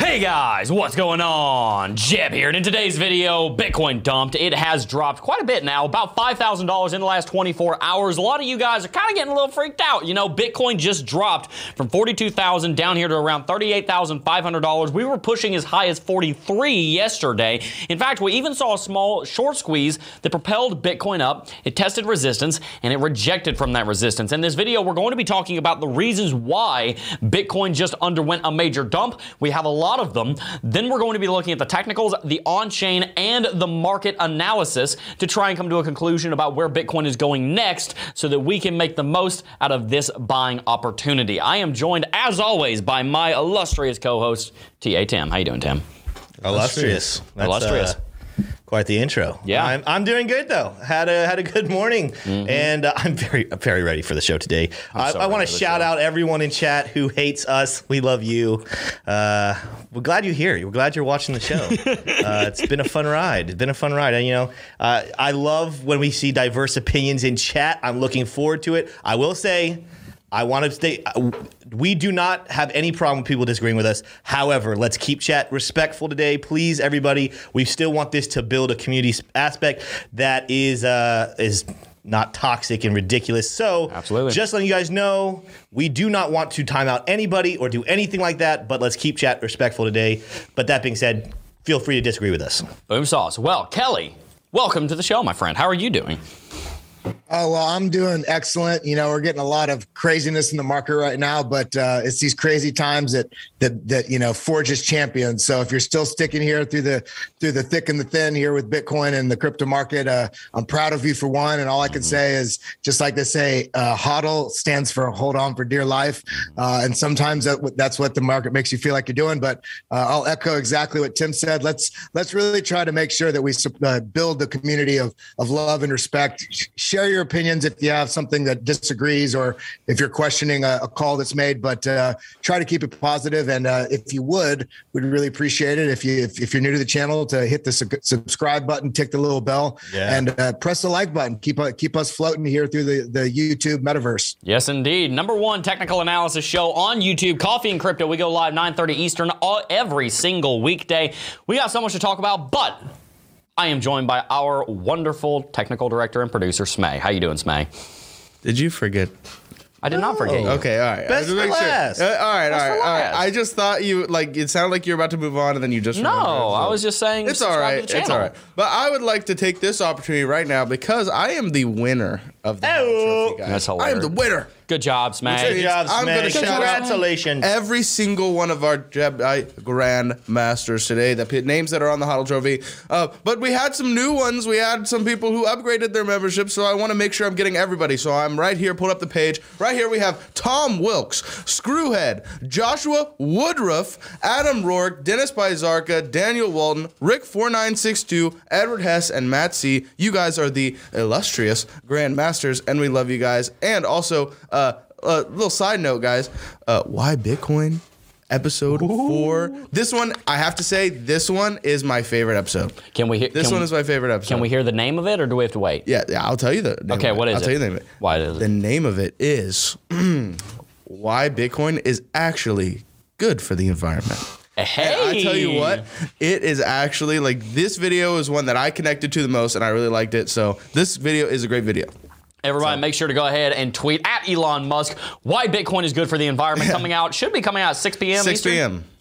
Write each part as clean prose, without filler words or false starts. Hey guys, what's going on? Jeb here, and in today's video, Bitcoin dumped. It has dropped quite a bit now, about $5,000 in the last 24 hours. A lot of you guys are kind of getting a little freaked out. You know, Bitcoin just dropped from $42,000 down here to around $38,500. We were pushing as high as $43,000 yesterday. In fact, we even saw a small short squeeze that propelled Bitcoin up. It tested resistance, and it rejected from that resistance. In this video, we're going to be talking about the reasons why Bitcoin just underwent a major dump. We have a lot of them. Then we're going to be looking at the technicals, the on-chain, and the market analysis to try and come to a conclusion about where Bitcoin is going next so that we can make the most out of this buying opportunity. I am joined, as always, by my illustrious co-host, T.A. Tim. How you doing, Tim? Illustrious. Illustrious. Quite the intro. Yeah. I'm doing good, though. Had a good morning, and I'm very ready for the show today. I want to shout out everyone in chat who hates us. We love you. We're glad you're here. We're glad you're watching the show. It's been a fun ride. And, you know, I love when we see diverse opinions in chat. I'm looking forward to it. I will say, I want to stay. We do not have any problem with people disagreeing with us. However, let's keep chat respectful today. Please, everybody, we still want this to build a community aspect that is not toxic and ridiculous. So Absolutely. Just letting you guys know, we do not want to time out anybody or do anything like that, but let's keep chat respectful today. But that being said, feel free to disagree with us. Boom sauce. Well, Kelly, welcome to the show, my friend. How are you doing? Oh, well, I'm doing excellent. You know, we're getting a lot of craziness in the market right now, but it's these crazy times that you know, forges champions. So if you're still sticking here through the thick and the thin here with Bitcoin and the crypto market, I'm proud of you for one. And all I can say is, just like they say, HODL stands for hold on for dear life. And sometimes that's what the market makes you feel like you're doing. But I'll echo exactly what Tim said. Let's really try to make sure that we build the community of love and respect. Share your opinions if you have something that disagrees or if you're questioning a call that's made, but try to keep it positive. And if you would, we'd really appreciate it if you're new to the channel to hit the subscribe button, tick the little bell, and press the like button. Keep us floating here through the YouTube metaverse. Yes, indeed. Number one technical analysis show on YouTube, Coffee and Crypto. We go live 9:30 Eastern every single weekday. We got so much to talk about, but I am joined by our wonderful technical director and producer, Smay. How you doing, Smay? Did you forget? I did not forget you. Okay, all right. Best for last. Sure. All right. I just thought you, like, it sounded like you were about to move on and then you just remembered. No, I was just saying it's all right. It's all right. But I would like to take this opportunity right now because I am the winner of the trophy, guys. That's hilarious. I am the winner. Good job, Smash. Congratulations. Every single one of our grandmasters today, the names that are on the HODL Trophy. But we had some new ones. We had some people who upgraded their membership, so I want to make sure I'm getting everybody. So I'm right here, pulled up the page. Right here we have Tom Wilkes, Screwhead, Joshua Woodruff, Adam Rourke, Dennis Bizarca, Daniel Walton, Rick4962, Edward Hess, and Matt C. You guys are the illustrious grandmasters, and we love you guys. And also, little side note, guys. Why Bitcoin? Episode 4. This one, I have to say, this one is my favorite episode. Can we hear the name of it, or do we have to wait? Yeah, I'll tell you the name of it. Okay, what is it? I'll tell you the name of it. Why is it? The name of it is Why Bitcoin is Actually Good for the Environment. Hey. And I tell you what, it is actually, like, this video is one that I connected to the most, and I really liked it. So this video is a great video. Everybody, make sure to go ahead and tweet at Elon Musk why Bitcoin is good for the environment. Should be coming out at 6 p.m.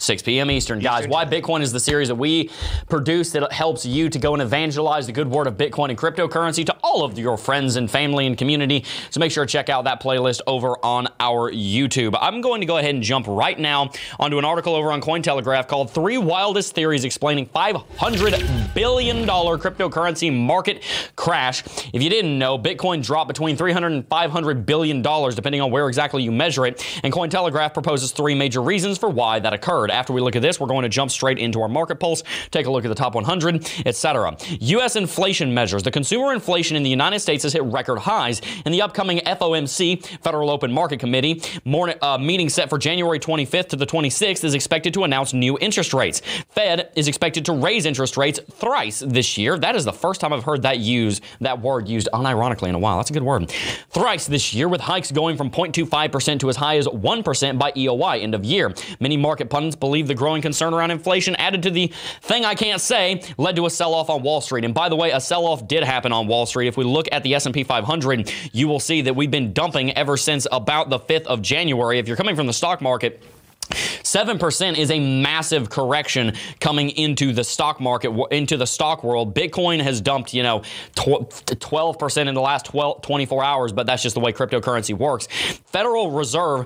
6 p.m. Eastern. Guys, Why Bitcoin is the series that we produce that helps you to go and evangelize the good word of Bitcoin and cryptocurrency to all of your friends and family and community. So make sure to check out that playlist over on our YouTube. I'm going to go ahead and jump right now onto an article over on Cointelegraph called 3 Wildest Theories Explaining $500 billion Cryptocurrency Market Crash. If you didn't know, Bitcoin dropped between $300 and $500 billion, depending on where exactly you measure it. And Cointelegraph proposes 3 major reasons for why that occurred. After we look at this, we're going to jump straight into our market pulse, take a look at the top 100, etc. U.S. inflation measures. The consumer inflation in the United States has hit record highs, and the upcoming FOMC, Federal Open Market Committee, meeting set for January 25th to the 26th is expected to announce new interest rates. Fed is expected to raise interest rates thrice this year. That is the first time I've heard that word used unironically in a while. That's a good word. Thrice this year, with hikes going from 0.25% to as high as 1% by EOY end of year. Many market pundits believe the growing concern around inflation, added to the thing I can't say, led to a sell-off on Wall Street. And by the way, a sell-off did happen on Wall Street. If we look at the S&P 500, you will see that we've been dumping ever since about the 5th of January. If you're coming from the stock market, 7% is a massive correction coming into the stock market, into the stock world. Bitcoin has dumped, 12% in the last 24 hours, but that's just the way cryptocurrency works. Federal Reserve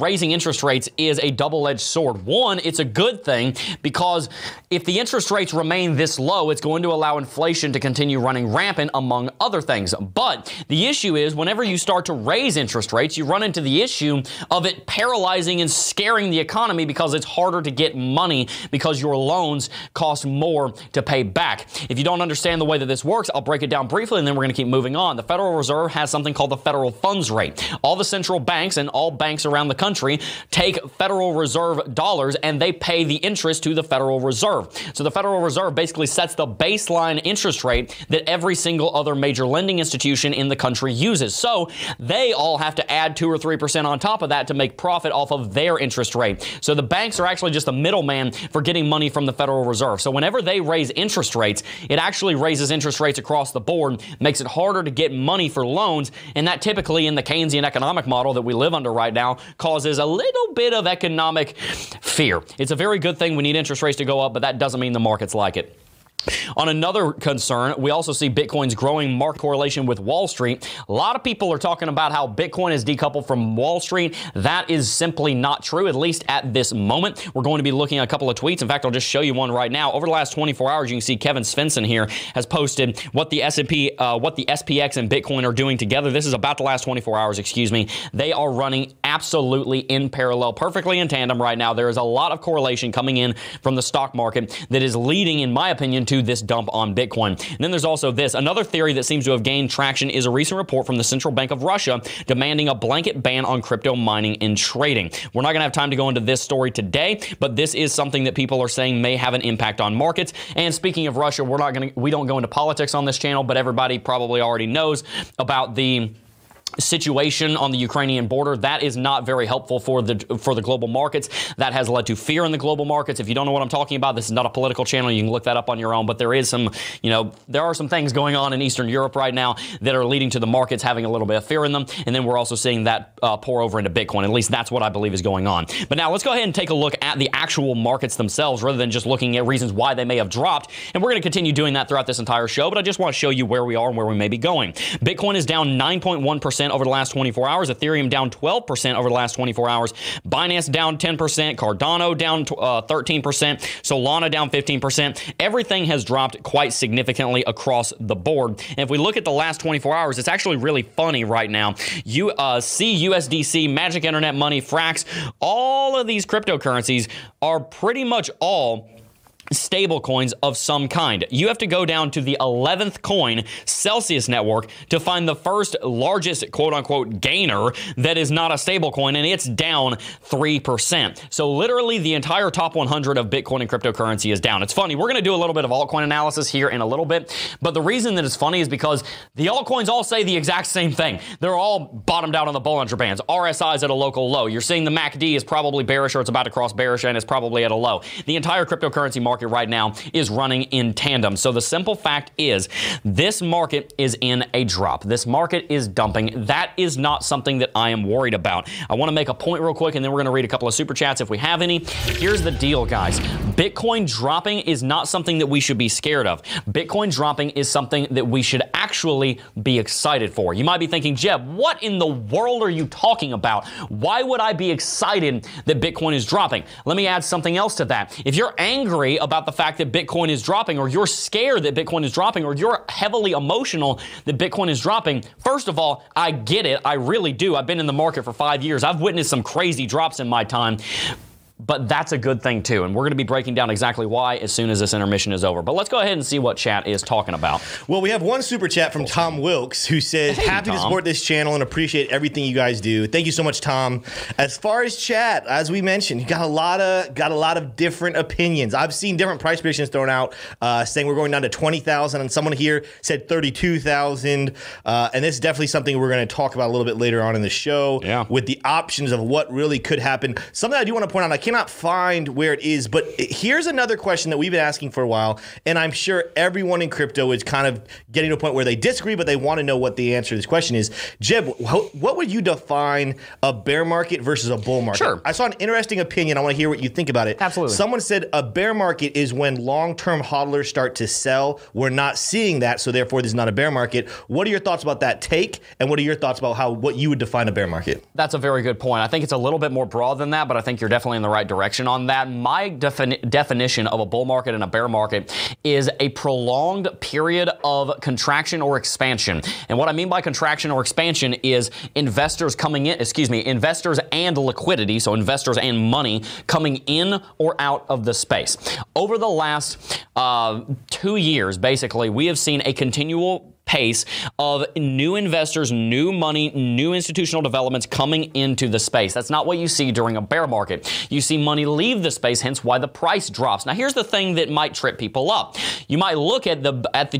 raising interest rates is a double-edged sword. One, it's a good thing because if the interest rates remain this low, it's going to allow inflation to continue running rampant, among other things. But the issue is whenever you start to raise interest rates, you run into the issue of it paralyzing and scaring the economy because it's harder to get money because your loans cost more to pay back. If you don't understand the way that this works, I'll break it down briefly and then we're going to keep moving on. The Federal Reserve has something called the federal funds rate. All the central banks and all banks around the country take Federal Reserve dollars and they pay the interest to the Federal Reserve. So the Federal Reserve basically sets the baseline interest rate that every single other major lending institution in the country uses. So they all have to add 2 or 3% on top of that to make profit off of their interest rate. So the banks are actually just a middleman for getting money from the Federal Reserve. So whenever they raise interest rates, it actually raises interest rates across the board, makes it harder to get money for loans, and that typically in the Keynesian economic model that we live under right now causes a little bit of economic fear. It's a very good thing. We need interest rates to go up, but that doesn't mean the markets like it. On another concern, we also see Bitcoin's growing market correlation with Wall Street. A lot of people are talking about how Bitcoin is decoupled from Wall Street. That is simply not true, at least at this moment. We're going to be looking at a couple of tweets. In fact, I'll just show you one right now. Over the last 24 hours, you can see Kevin Svensson here has posted what the SPX and Bitcoin are doing together. This is about the last 24 hours, They are running absolutely in parallel, perfectly in tandem right now. There is a lot of correlation coming in from the stock market that is leading, in my opinion, to this dump on Bitcoin. And then there's also this. Another theory that seems to have gained traction is a recent report from the Central Bank of Russia demanding a blanket ban on crypto mining and trading. We're not going to have time to go into this story today, but this is something that people are saying may have an impact on markets. And speaking of Russia, we don't go into politics on this channel, but everybody probably already knows about the situation on the Ukrainian border. That is not very helpful for the global markets. That has led to fear in the global markets. If you don't know what I'm talking about, this is not a political channel. You can look that up on your own, but there is some, there are some things going on in Eastern Europe right now that are leading to the markets having a little bit of fear in them. And then we're also seeing that pour over into Bitcoin. At least that's what I believe is going on. But now let's go ahead and take a look at the actual markets themselves rather than just looking at reasons why they may have dropped. And we're going to continue doing that throughout this entire show, but I just want to show you where we are and where we may be going. Bitcoin is down 9.1% over the last 24 hours. Ethereum down 12% over the last 24 hours. Binance down 10%. Cardano down 13%. Solana down 15%. Everything has dropped quite significantly across the board. And if we look at the last 24 hours, it's actually really funny right now. You see USDC, Magic Internet Money, Frax, all of these cryptocurrencies are pretty much all stable coins of some kind. You have to go down to the 11th coin, Celsius Network, to find the first largest quote-unquote gainer that is not a stable coin, and it's down 3%. So literally the entire top 100 of Bitcoin and cryptocurrency is down. It's funny. We're going to do a little bit of altcoin analysis here in a little bit, but the reason that it's funny is because the altcoins all say the exact same thing. They're all bottomed out on the Bollinger Bands. RSI is at a local low. You're seeing the MACD is probably bearish or it's about to cross bearish and it's probably at a low. The entire cryptocurrency market right now is running in tandem. So the simple fact is this market is in a drop. This market is dumping. That is not something that I am worried about. I want to make a point real quick and then we're going to read a couple of super chats if we have any. Here's the deal, guys. Bitcoin dropping is not something that we should be scared of. Bitcoin dropping is something that we should actually be excited for. You might be thinking, Jeb, what in the world are you talking about? Why would I be excited that Bitcoin is dropping? Let me add something else to that. If you're angry about the fact that Bitcoin is dropping, or you're scared that Bitcoin is dropping, or you're heavily emotional that Bitcoin is dropping, first of all, I get it. I really do. I've been in the market for 5 years. I've witnessed some crazy drops in my time. but that's a good thing too. And we're going to be breaking down exactly why as soon as this intermission is over. But let's go ahead and see what chat is talking about. Well, we have one super chat from Tom Wilkes who says, hey, happy Tom. To support this channel and appreciate everything you guys do. Thank you so much, Tom. As far as chat, as we mentioned, you got a lot of different opinions. I've seen different price predictions thrown out saying we're going down to 20,000, and someone here said 32,000. And this is definitely something we're going to talk about a little bit later on in the show with the options of what really could happen. Something I do want to point out, I cannot find where it is, but here's another question that we've been asking for a while, and I'm sure everyone in crypto is kind of getting to a point where they disagree, but they want to know what the answer to this question is. Jeb, what would you define a bear market versus a bull market? Sure. I saw an interesting opinion. I want to hear what you think about it. Absolutely. Someone said a bear market is when long-term hodlers start to sell. We're not seeing that, so therefore this is not a bear market. What are your thoughts about that take, and what are your thoughts about what you would define a bear market? That's a very good point. I think it's a little bit more broad than that, but I think you're definitely in the right direction on that. My definition of a bull market and a bear market is a prolonged period of contraction or expansion. And what I mean by contraction or expansion is investors coming in, investors and liquidity, so investors and money coming in or out of the space. Over the last 2 years, basically, we have seen a continual pace of new investors, new money, new institutional developments coming into the space. That's not what you see during a bear market. You see money leave the space, hence why the price drops. Now, here's the thing that might trip people up. You might look at the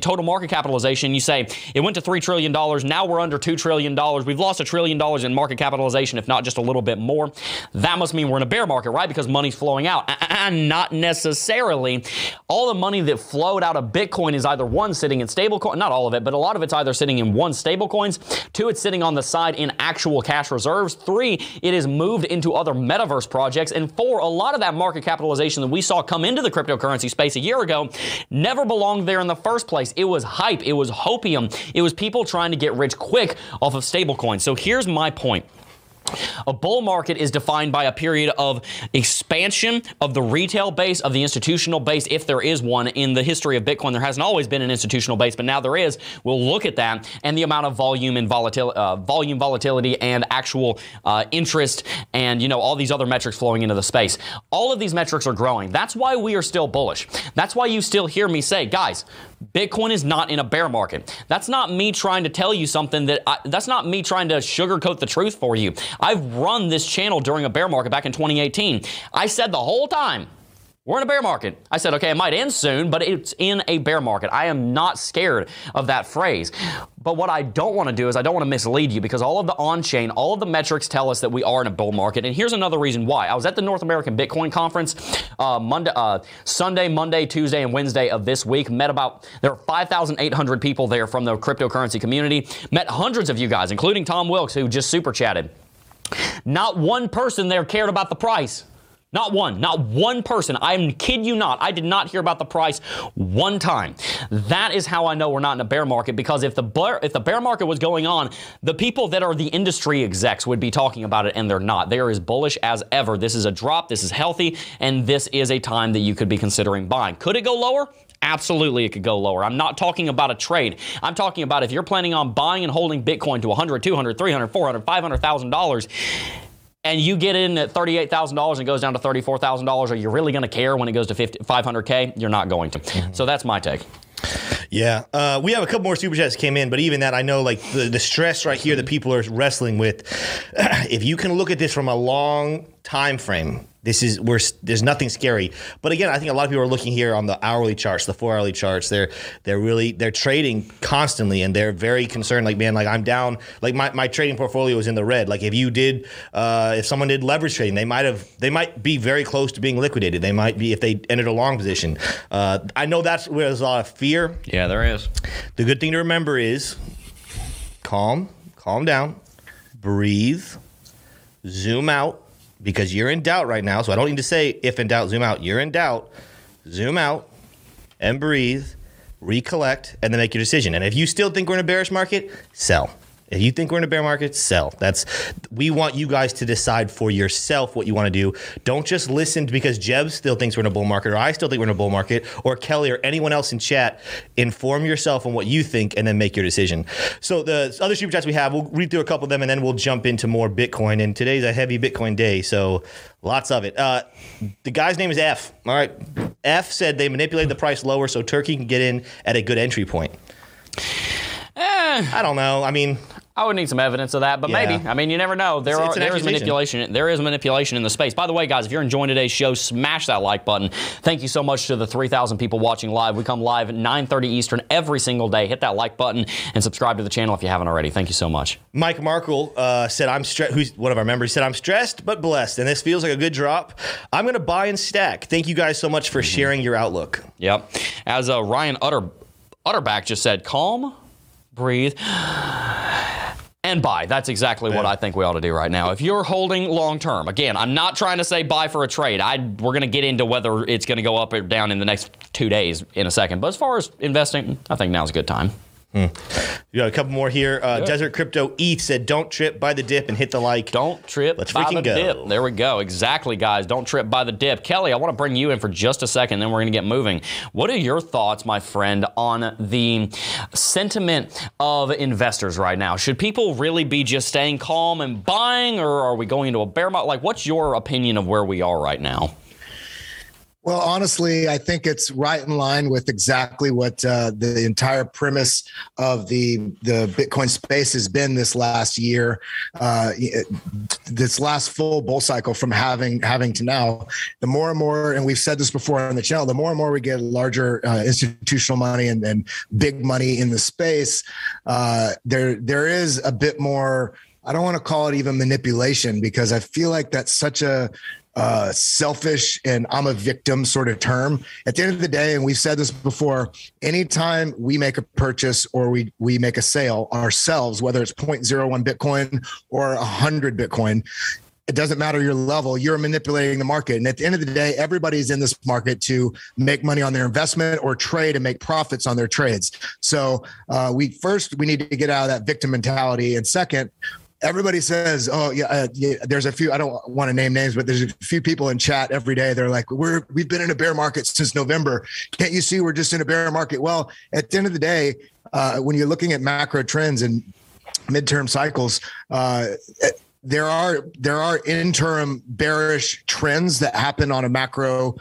total market capitalization. You say, it went to $3 trillion. Now we're under $2 trillion. We've lost $1 trillion in market capitalization, if not just a little bit more. That must mean we're in a bear market, right? Because money's flowing out. Not necessarily. All the money that flowed out of Bitcoin is either one, sitting in stablecoin, not all of it, but a lot of it's either sitting in one, stablecoins; two, it's sitting on the side in actual cash reserves; three, it is moved into other metaverse projects; and four, a lot of that market capitalization that we saw come into the cryptocurrency space a year ago never belonged there in the first place. It was hype, it was hopium, it was people trying to get rich quick off of stablecoins. So here's my point. A bull market is defined by a period of expansion of the retail base, of the institutional base, if there is one. In the history of Bitcoin, there hasn't always been an institutional base, but now there is. We'll look at that and the amount of volume and volatility and actual interest and, you know, all these other metrics flowing into the space. All of these metrics are growing. That's why we are still bullish. That's why you still hear me say, guys, Bitcoin is not in a bear market. That's not me trying to tell you something that that's not me trying to sugarcoat the truth for you. I've run this channel during a bear market back in 2018. I said the whole time, we're in a bear market. I said, okay, it might end soon, but it's in a bear market. I am not scared of that phrase. But what I don't want to do is I don't want to mislead you, because all of the on-chain, all of the metrics tell us that we are in a bull market. And here's another reason why. I was at the North American Bitcoin Conference Sunday, Monday, Tuesday, and Wednesday of this week. There were 5,800 people there from the cryptocurrency community. Met hundreds of you guys, including Tom Wilkes, who just super chatted. Not one person there cared about the price. Not one person. I kid you not. I did not hear about the price one time. That is how I know we're not in a bear market, because if the bear market was going on, the people that are the industry execs would be talking about it, and they're not. They are as bullish as ever. This is a drop. This is healthy, and this is a time that you could be considering buying. Could it go lower? Absolutely, it could go lower. I'm not talking about a trade. I'm talking about if you're planning on buying and holding Bitcoin to $100, $200, $300, $400, $500,000, and you get in at $38,000 and goes down to $34,000, are you really going to care when it goes to 500K? You're not going to. Mm-hmm. So that's my take. Yeah, we have a couple more super chats came in, but even that, I know, like the stress right here that people are wrestling with. If you can look at this from a long time frame, there's nothing scary. But again, I think a lot of people are looking here on the hourly charts, the 4-hourly charts. They're trading constantly, and they're very concerned. Like, man, like I'm down. Like my trading portfolio is in the red. Like if someone did leverage trading, they might be very close to being liquidated. They might be if they entered a long position. I know that's where there's a lot of fear. Yeah, there is. The good thing to remember is calm down, breathe, zoom out. Because you're in doubt right now, so I don't need to say if in doubt, zoom out. You're in doubt, zoom out, and breathe, recollect, and then make your decision. And if you still think we're in a bearish market, sell. If you think we're in a bear market, sell. We want you guys to decide for yourself what you want to do. Don't just listen because Jeb still thinks we're in a bull market, or I still think we're in a bull market, or Kelly or anyone else in chat. Inform yourself on what you think and then make your decision. So the other super chats we have, we'll read through a couple of them and then we'll jump into more Bitcoin. And today's a heavy Bitcoin day, so lots of it. The guy's name is F. All right. F said they manipulated the price lower so Turkey can get in at a good entry point. I don't know. I mean, I would need some evidence of that, but yeah. Maybe. I mean, you never know. There is manipulation. There is manipulation in the space. By the way, guys, if you're enjoying today's show, smash that like button. Thank you so much to the 3,000 people watching live. We come live at 9:30 Eastern every single day. Hit that like button and subscribe to the channel if you haven't already. Thank you so much. Mike Markle said, "I'm stressed." Who's one of our members? Said, "I'm stressed but blessed, and this feels like a good drop. I'm going to buy and stack." Thank you guys so much for sharing your outlook. Yep. As Ryan Utterback just said, "Calm, breathe, and buy." That's exactly what I think we ought to do right now. If you're holding long term, again, I'm not trying to say buy for a trade. We're going to get into whether it's going to go up or down in the next 2 days in a second. But as far as investing, I think now's a good time. You got a couple more here. Desert Crypto ETH said, "Don't trip, buy the dip, and hit the like." Don't trip, let's buy freaking go. Dip. There we go. Exactly, guys. Don't trip, buy the dip. Kelly, I want to bring you in for just a second, then we're going to get moving. What are your thoughts, my friend, on the sentiment of investors right now? Should people really be just staying calm and buying, or are we going into a bear market? Like, what's your opinion of where we are right now? Well, honestly, I think it's right in line with exactly what the entire premise of the Bitcoin space has been this last year, this last full bull cycle from having to now. The more and more, and we've said this before on the channel, the more and more we get larger institutional money and big money in the space, there is a bit more, I don't want to call it even manipulation, because I feel like that's such a selfish and I'm a victim sort of term. At the end of the day, and we've said this before, anytime we make a purchase or we make a sale ourselves, whether it's 0.01 Bitcoin or 100 Bitcoin, it doesn't matter your level, you're manipulating the market. And at the end of the day, everybody's in this market to make money on their investment or trade and make profits on their trades. So we need to get out of that victim mentality. And second, everybody says, "Oh, yeah." There's a few. I don't want to name names, but there's a few people in chat every day. They're like, "We've been in a bear market since November. Can't you see we're just in a bear market?" Well, at the end of the day, when you're looking at macro trends and midterm cycles, there are interim bearish trends that happen on a macro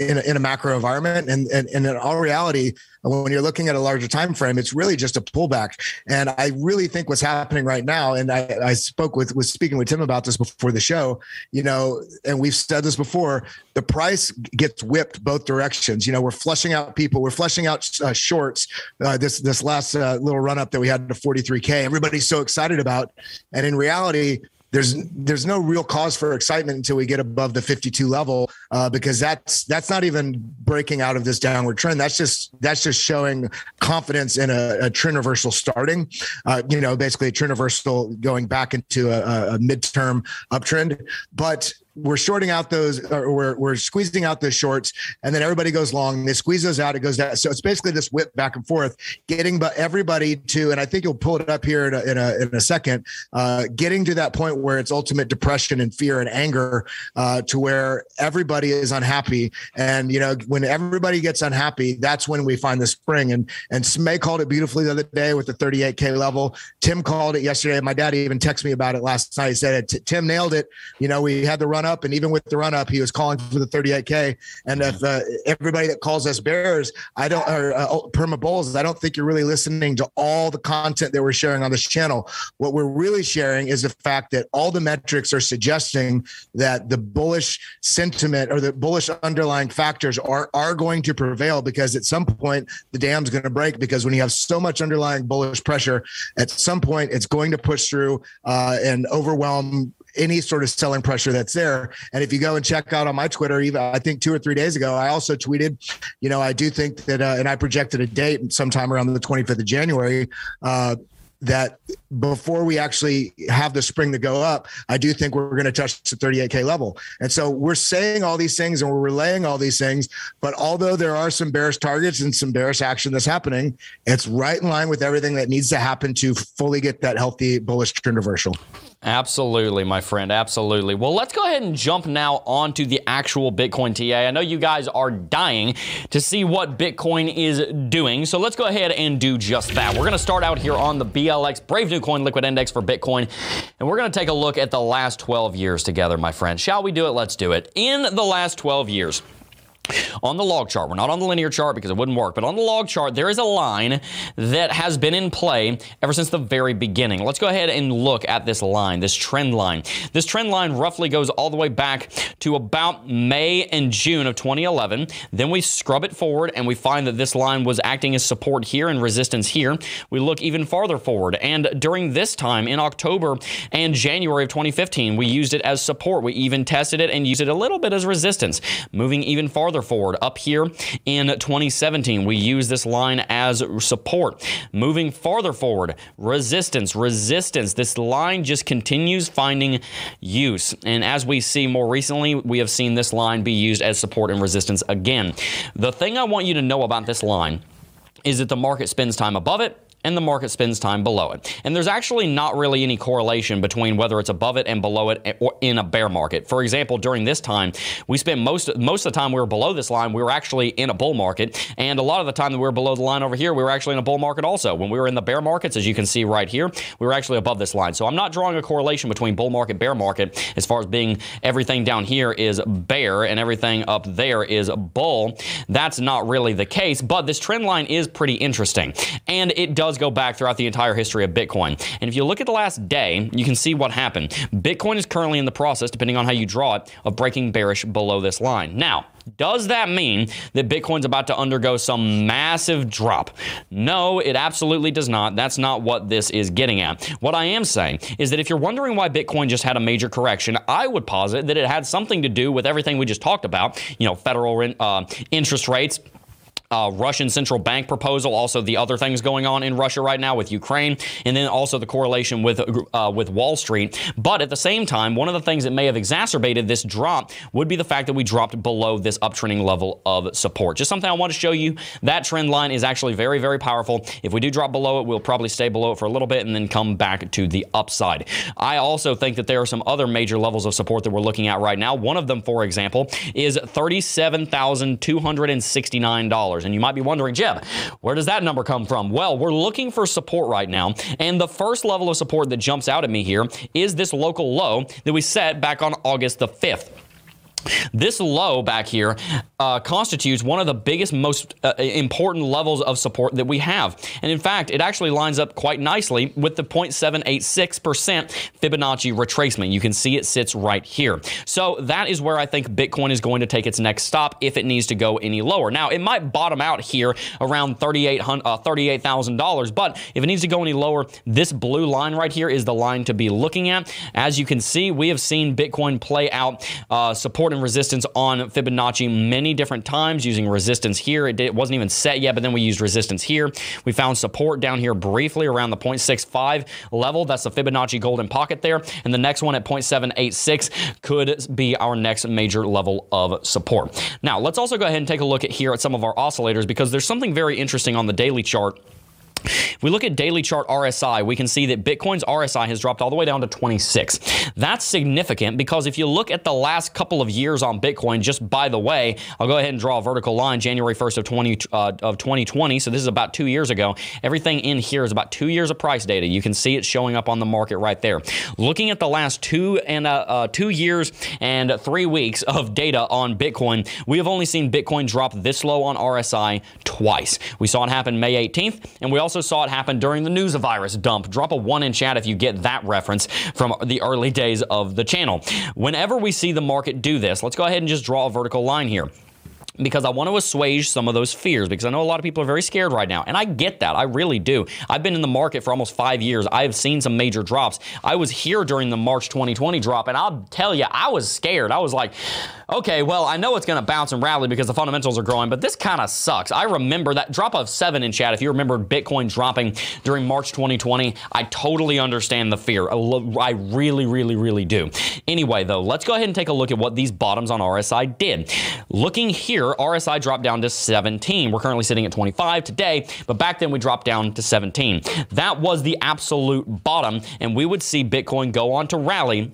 in a macro environment, and in all reality, when you're looking at a larger time frame, it's really just a pullback. And I really think what's happening right now, and I was speaking with Tim about this before the show, you know, and we've said this before, the price gets whipped both directions. You know, we're flushing out people, we're flushing out shorts. This last little run up that we had to 43K, everybody's so excited about. And in reality, there's no real cause for excitement until we get above the 52 level, because that's not even breaking out of this downward trend. That's just showing confidence in a trend reversal starting, you know, basically a trend reversal going back into a midterm uptrend. But we're shorting out those, or we're squeezing out those shorts, and then everybody goes long. They squeeze those out, it goes down. So it's basically this whip back and forth, getting everybody to, and I think you'll pull it up here in a second, getting to that point where it's ultimate depression and fear and anger, to where everybody is unhappy. And you know, when everybody gets unhappy, that's when we find the spring. And Smay called it beautifully the other day with the 38K level. Tim called it yesterday. My dad even texted me about it last night. He said, "Tim nailed it. You know, we had the run up, and even with the run up, he was calling for the 38K. And if everybody that calls us bears, perma bulls, I don't think you're really listening to all the content that we're sharing on this channel. What we're really sharing is the fact that all the metrics are suggesting that the bullish sentiment or the bullish underlying factors are going to prevail, because at some point the dam's going to break. Because when you have so much underlying bullish pressure, at some point it's going to push through and overwhelm any sort of selling pressure that's there." And if you go and check out on my Twitter, even I think 2 or 3 days ago, I also tweeted, you know, I do think that, and I projected a date sometime around the 25th of January, that before we actually have the spring to go up, I do think we're going to touch the 38K level. And so we're saying all these things and we're relaying all these things. But although there are some bearish targets and some bearish action that's happening, it's right in line with everything that needs to happen to fully get that healthy bullish trend reversal. Absolutely, my friend. Absolutely. Well, let's go ahead and jump now onto the actual Bitcoin TA. I know you guys are dying to see what Bitcoin is doing, so let's go ahead and do just that. We're going to start out here on the BLX, Brave New Coin Liquid Index for Bitcoin, and we're going to take a look at the last 12 years together, my friend. Shall we do it? Let's do it. In the last 12 years, on the log chart, we're not on the linear chart because it wouldn't work, but on the log chart, there is a line that has been in play ever since the very beginning. Let's go ahead and look at this line, this trend line. This trend line roughly goes all the way back to about May and June of 2011. Then we scrub it forward and we find that this line was acting as support here and resistance here. We look even farther forward, and during this time in October and January of 2015, we used it as support. We even tested it and used it a little bit as resistance. Moving even farther forward up here in 2017, we use this line as support. Moving farther forward, resistance. This line just continues finding use, and as we see more recently, we have seen this line be used as support and resistance again. The thing I want you to know about this line is that the market spends time above it and the market spends time below it. And there's actually not really any correlation between whether it's above it and below it or in a bear market. For example, during this time, we spent most of the time we were below this line, we were actually in a bull market. And a lot of the time that we were below the line over here, we were actually in a bull market also. When we were in the bear markets, as you can see right here, we were actually above this line. So I'm not drawing a correlation between bull market, bear market, as far as being everything down here is bear and everything up there is bull. That's not really the case, but this trend line is pretty interesting. And it does go back throughout the entire history of Bitcoin. And if you look at the last day, you can see what happened. Bitcoin is currently in the process, depending on how you draw it, of breaking bearish below this line. Now, does that mean that Bitcoin's about to undergo some massive drop? No, it absolutely does not. That's not what this is getting at. What I am saying is that if you're wondering why Bitcoin just had a major correction, I would posit that it had something to do with everything we just talked about, you know, federal interest rates, Russian central bank proposal, also the other things going on in Russia right now with Ukraine, and then also the correlation with Wall Street. But at the same time, one of the things that may have exacerbated this drop would be the fact that we dropped below this uptrending level of support. Just something I want to show you. That trend line is actually very, very powerful. If we do drop below it, we'll probably stay below it for a little bit and then come back to the upside. I also think that there are some other major levels of support that we're looking at right now. One of them, for example, is $37,269. And you might be wondering, Jeb, where does that number come from? Well, we're looking for support right now. And the first level of support that jumps out at me here is this local low that we set back on August the 5th. This low back here constitutes one of the biggest, most important levels of support that we have. And in fact, it actually lines up quite nicely with the 0.786% Fibonacci retracement. You can see it sits right here. So that is where I think Bitcoin is going to take its next stop if it needs to go any lower. Now, it might bottom out here around $38,000, but if it needs to go any lower, this blue line right here is the line to be looking at. As you can see, we have seen Bitcoin play out support and resistance on Fibonacci many different times using resistance here. It wasn't even set yet, but then we used resistance here. We found support down here briefly around the 0.65 level. That's the Fibonacci golden pocket there. And the next one at 0.786 could be our next major level of support. Now, let's also go ahead and take a look at here at some of our oscillators, because there's something very interesting on the daily chart. If we look at daily chart RSI, we can see that Bitcoin's RSI has dropped all the way down to 26. That's significant because if you look at the last couple of years on Bitcoin, just by the way, I'll go ahead and draw a vertical line, January 1st of 2020, so this is about 2 years ago. Everything in here is about 2 years of price data. You can see it showing up on the market right there. Looking at the last 2 years and 3 weeks of data on Bitcoin, we have only seen Bitcoin drop this low on RSI twice. We saw it happen May 18th, and we also saw it happen during the NewsVirus dump. Drop a one in chat if you get that reference from the early days of the channel. Whenever we see the market do this, let's go ahead and just draw a vertical line here. because I want to assuage some of those fears, because I know a lot of people are very scared right now. And I get that. I really do. I've been in the market for almost 5 years. I've seen some major drops. I was here during the March 2020 drop, and I'll tell you, I was scared. I was like, okay, well, I know it's going to bounce and rally because the fundamentals are growing, but this kind of sucks. I remember that drop of 7 in chat. If you remember Bitcoin dropping during March 2020, I totally understand the fear. I really, really, really do. Anyway, though, let's go ahead and take a look at what these bottoms on RSI did. Looking here, RSI dropped down to 17. We're currently sitting at 25 today, but back then we dropped down to 17. That was the absolute bottom, and we would see Bitcoin go on to rally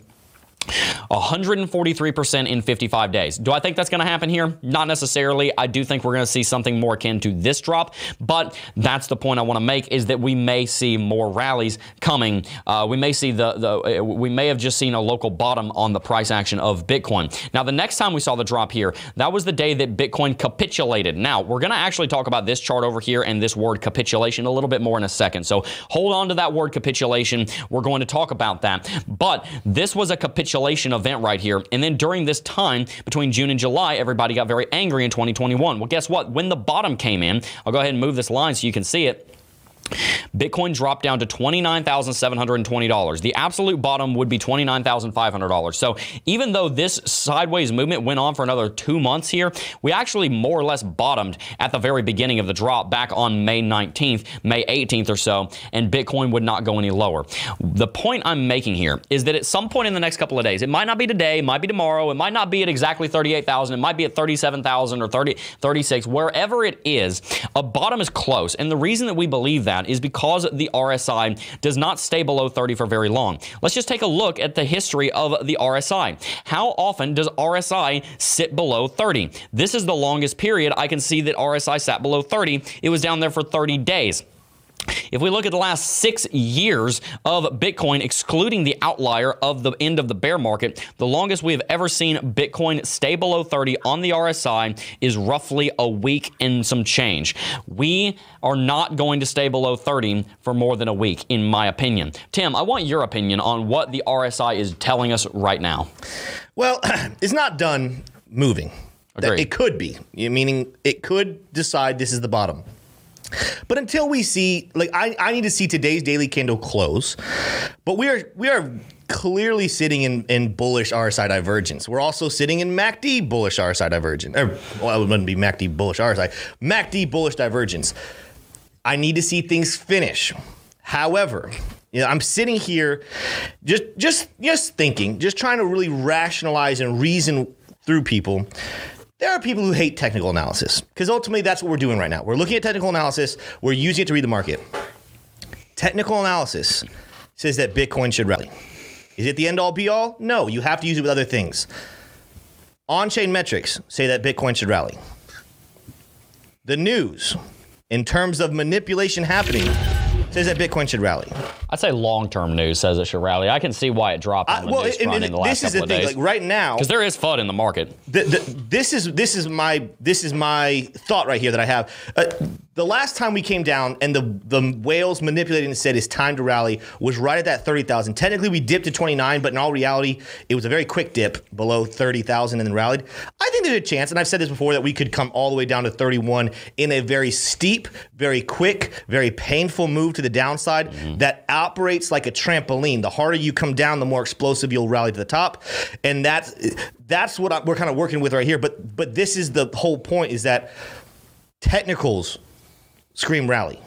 143% in 55 days. Do I think that's going to happen here? Not necessarily. I do think we're going to see something more akin to this drop, but that's the point I want to make, is that we may see more rallies coming. We may see we may have just seen a local bottom on the price action of Bitcoin. Now, the next time we saw the drop here, that was the day that Bitcoin capitulated. Now, we're going to actually talk about this chart over here and this word capitulation a little bit more in a second. So hold on to that word capitulation. We're going to talk about that, but this was a capitulation event right here. And then during this time between June and July, everybody got very angry in 2021. Well, guess what? When the bottom came in, I'll go ahead and move this line so you can see it. Bitcoin dropped down to $29,720. The absolute bottom would be $29,500. So even though this sideways movement went on for another 2 months here, we actually more or less bottomed at the very beginning of the drop back on May 19th, May 18th or so, and Bitcoin would not go any lower. The point I'm making here is that at some point in the next couple of days, it might not be today, it might be tomorrow, it might not be at exactly 38,000, it might be at 37,000 or 36, wherever it is, a bottom is close. And the reason that we believe that is because the RSI does not stay below 30 for very long. Let's just take a look at the history of the RSI. How often does RSI sit below 30? This is the longest period I can see that RSI sat below 30. It was down there for 30 days. If we look at the last 6 years of Bitcoin, excluding the outlier of the end of the bear market, the longest we have ever seen Bitcoin stay below 30 on the RSI is roughly a week and some change. We are not going to stay below 30 for more than a week, in my opinion. Tim, I want your opinion on what the RSI is telling us right now. Well, it's not done moving. Agreed. It could be, meaning it could decide this is the bottom. But until we see, like, I need to see today's daily candle close, but we are clearly sitting in bullish RSI divergence. We're also sitting in MACD bullish RSI divergence. Well, it wouldn't be MACD bullish RSI, MACD bullish divergence. I need to see things finish. However, you know, I'm sitting here just thinking, just trying to really rationalize and reason through people. There are people who hate technical analysis because ultimately that's what we're doing right now. We're looking at technical analysis. We're using it to read the market. Technical analysis says that Bitcoin should rally. Is it the end all be all? No, you have to use it with other things. On-chain metrics say that Bitcoin should rally. The news, in terms of manipulation happening, says that Bitcoin should rally. I'd say long-term news says it should rally. I can see why it dropped on the news front in the last couple of days. This is the thing, like right now, because there is FUD in the market. This is my thought right here that I have. The last time we came down and the whales manipulated and said it's time to rally was right at that 30,000. Technically, we dipped to 29, but in all reality, it was a very quick dip below 30,000 and then rallied. I think there's a chance, and I've said this before, that we could come all the way down to 31 in a very steep, very quick, very painful move to the downside that operates like a trampoline. The harder you come down, the more explosive you'll rally to the top. And that's what we're kind of working with right here. But this is the whole point, is that technicals scream rally.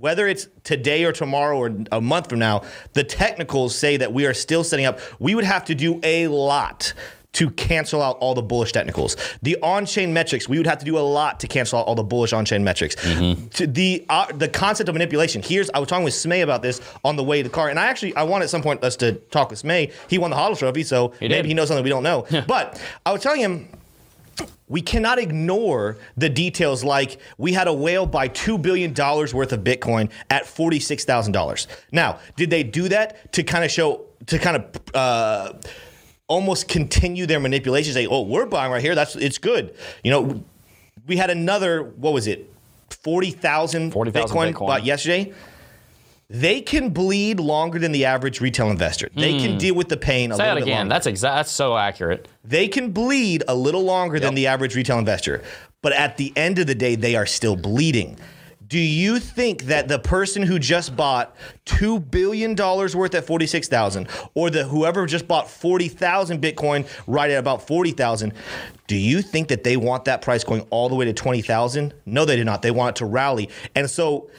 Whether it's today or tomorrow or a month from now, the technicals say that we are still setting up. We would have to do a lot to cancel out all the bullish technicals. The on-chain metrics, we would have to do a lot to cancel out all the bullish on-chain metrics. Mm-hmm. The concept of manipulation. I was talking with Smay about this on the way to the car, and I want at some point us to talk with Smay. He won the HODL trophy, so maybe he knows something we don't know. But I was telling him, we cannot ignore the details like we had a whale buy $2 billion worth of Bitcoin at $46,000. Now, did they do that to kind of show, to kind of almost continue their manipulation? Say, oh, we're buying right here. It's good. You know, we had another, 40,000 Bitcoin bought yesterday. they can bleed longer than the average retail investor. They can deal with the pain a little bit longer. That's so accurate. They can bleed a little longer than the average retail investor. But at the end of the day, they are still bleeding. Do you think that the person who just bought $2 billion worth at $46,000 or the whoever just bought 40,000 Bitcoin right at about $40,000, do you think that they want that price going all the way to $20,000? No, they do not. They want it to rally. And so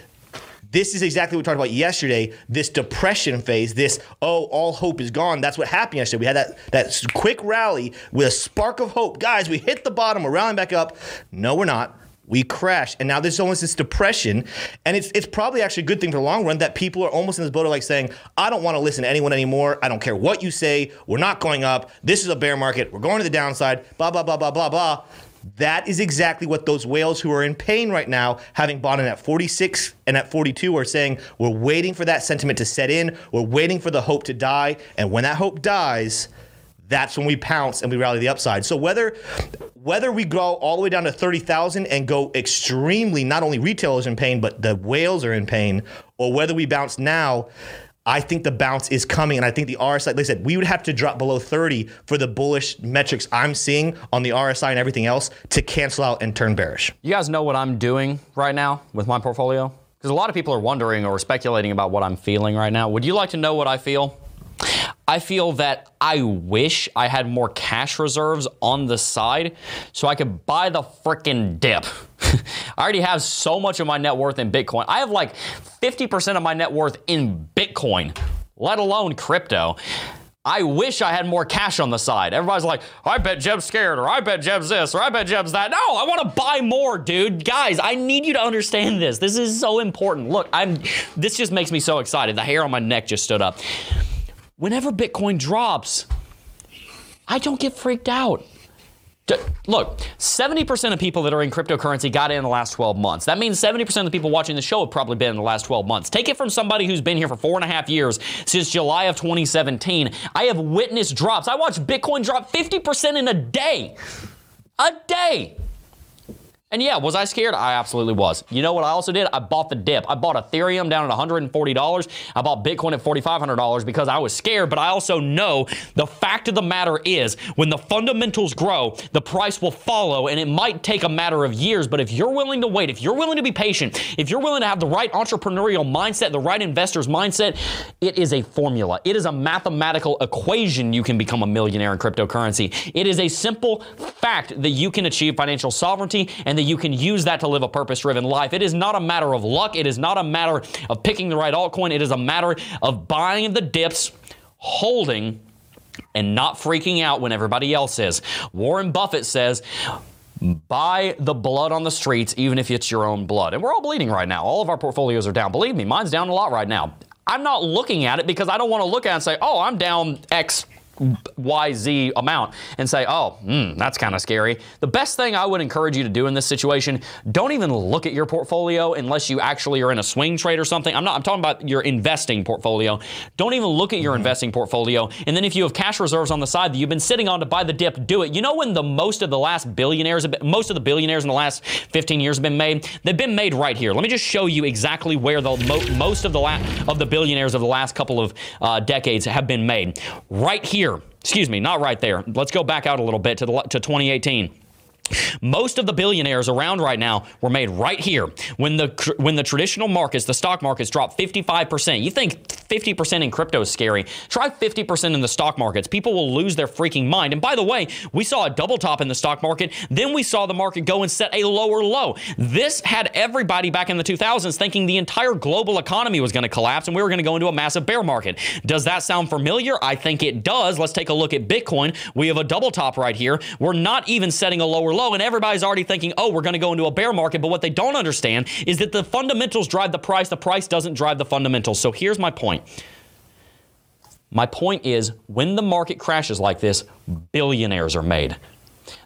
this is exactly what we talked about yesterday, this depression phase, this, oh, all hope is gone. That's what happened yesterday. We had that quick rally with a spark of hope. Guys, we hit the bottom. We're rallying back up. No, we're not. We crashed, and now there's almost this depression, and it's probably actually a good thing for the long run that people are almost in this boat of like saying, I don't want to listen to anyone anymore. I don't care what you say. We're not going up. This is a bear market. We're going to the downside, blah, blah, blah, blah, blah, blah. That is exactly what those whales who are in pain right now, having bought in at 46 and at 42, are saying. We're waiting for that sentiment to set in. We're waiting for the hope to die, and when that hope dies, that's when we pounce and we rally the upside. So whether we go all the way down to 30,000 and go extremely, not only retail is in pain, but the whales are in pain, or whether we bounce now, I think the bounce is coming. And I think the RSI, like I said, we would have to drop below 30 for the bullish metrics I'm seeing on the RSI and everything else to cancel out and turn bearish. You guys know what I'm doing right now with my portfolio? Because a lot of people are wondering or speculating about what I'm feeling right now. Would you like to know what I feel? I feel that I wish I had more cash reserves on the side so I could buy the freaking dip. I already have so much of my net worth in Bitcoin. I have like 50% of my net worth in Bitcoin, let alone crypto. I wish I had more cash on the side. Everybody's like, I bet Jeb's scared, or I bet Jeb's this, or I bet Jeb's that. No, I want to buy more, dude. Guys, I need you to understand this. This is so important. Look, this just makes me so excited. The hair on my neck just stood up. Whenever Bitcoin drops, I don't get freaked out. Look, 70% of people that are in cryptocurrency got in the last 12 months. That means 70% of the people watching the show have probably been in the last 12 months. Take it from somebody who's been here for 4.5 years since July of 2017. I have witnessed drops. I watched Bitcoin drop 50% in a day. A day. And yeah, was I scared? I absolutely was. You know what I also did? I bought the dip. I bought Ethereum down at $140. I bought Bitcoin at $4,500 because I was scared, but I also know the fact of the matter is when the fundamentals grow, the price will follow, and it might take a matter of years, but if you're willing to wait, if you're willing to be patient, if you're willing to have the right entrepreneurial mindset, the right investor's mindset, it is a formula. It is a mathematical equation you can become a millionaire in cryptocurrency. It is a simple fact that you can achieve financial sovereignty and that you can use that to live a purpose-driven life. It is not a matter of luck. It is not a matter of picking the right altcoin. It is a matter of buying the dips, holding, and not freaking out when everybody else is. Warren Buffett says, buy the blood on the streets, even if it's your own blood. And we're all bleeding right now. All of our portfolios are down. Believe me, mine's down a lot right now. I'm not looking at it because I don't want to look at it and say, oh, I'm down X, Y, Z amount and say, oh, that's kind of scary. The best thing I would encourage you to do in this situation, don't even look at your portfolio unless you actually are in a swing trade or something. I'm talking about your investing portfolio. Don't even look at your investing portfolio. And then if you have cash reserves on the side that you've been sitting on to buy the dip, do it. You know when most of the billionaires in the last 15 years have been made? They've been made right here. Let me just show you exactly where the most of the billionaires of the last couple of decades have been made. Right here. Excuse me, not right there. Let's go back out a little bit to 2018. Most of the billionaires around right now were made right here when the traditional markets, the stock markets, dropped 55%. You think 50% in crypto is scary? Try 50% in the stock markets. People will lose their freaking mind. And by the way, we saw a double top in the stock market. Then we saw the market go and set a lower low. This had everybody back in the 2000s thinking the entire global economy was going to collapse and we were going to go into a massive bear market. Does that sound familiar? I think it does. Let's take a look at Bitcoin. We have a double top right here. We're not even setting a lower low, and everybody's already thinking, oh, we're going to go into a bear market. But what they don't understand is that the fundamentals drive the price. The price doesn't drive the fundamentals. So here's my point. My point is when the market crashes like this, billionaires are made.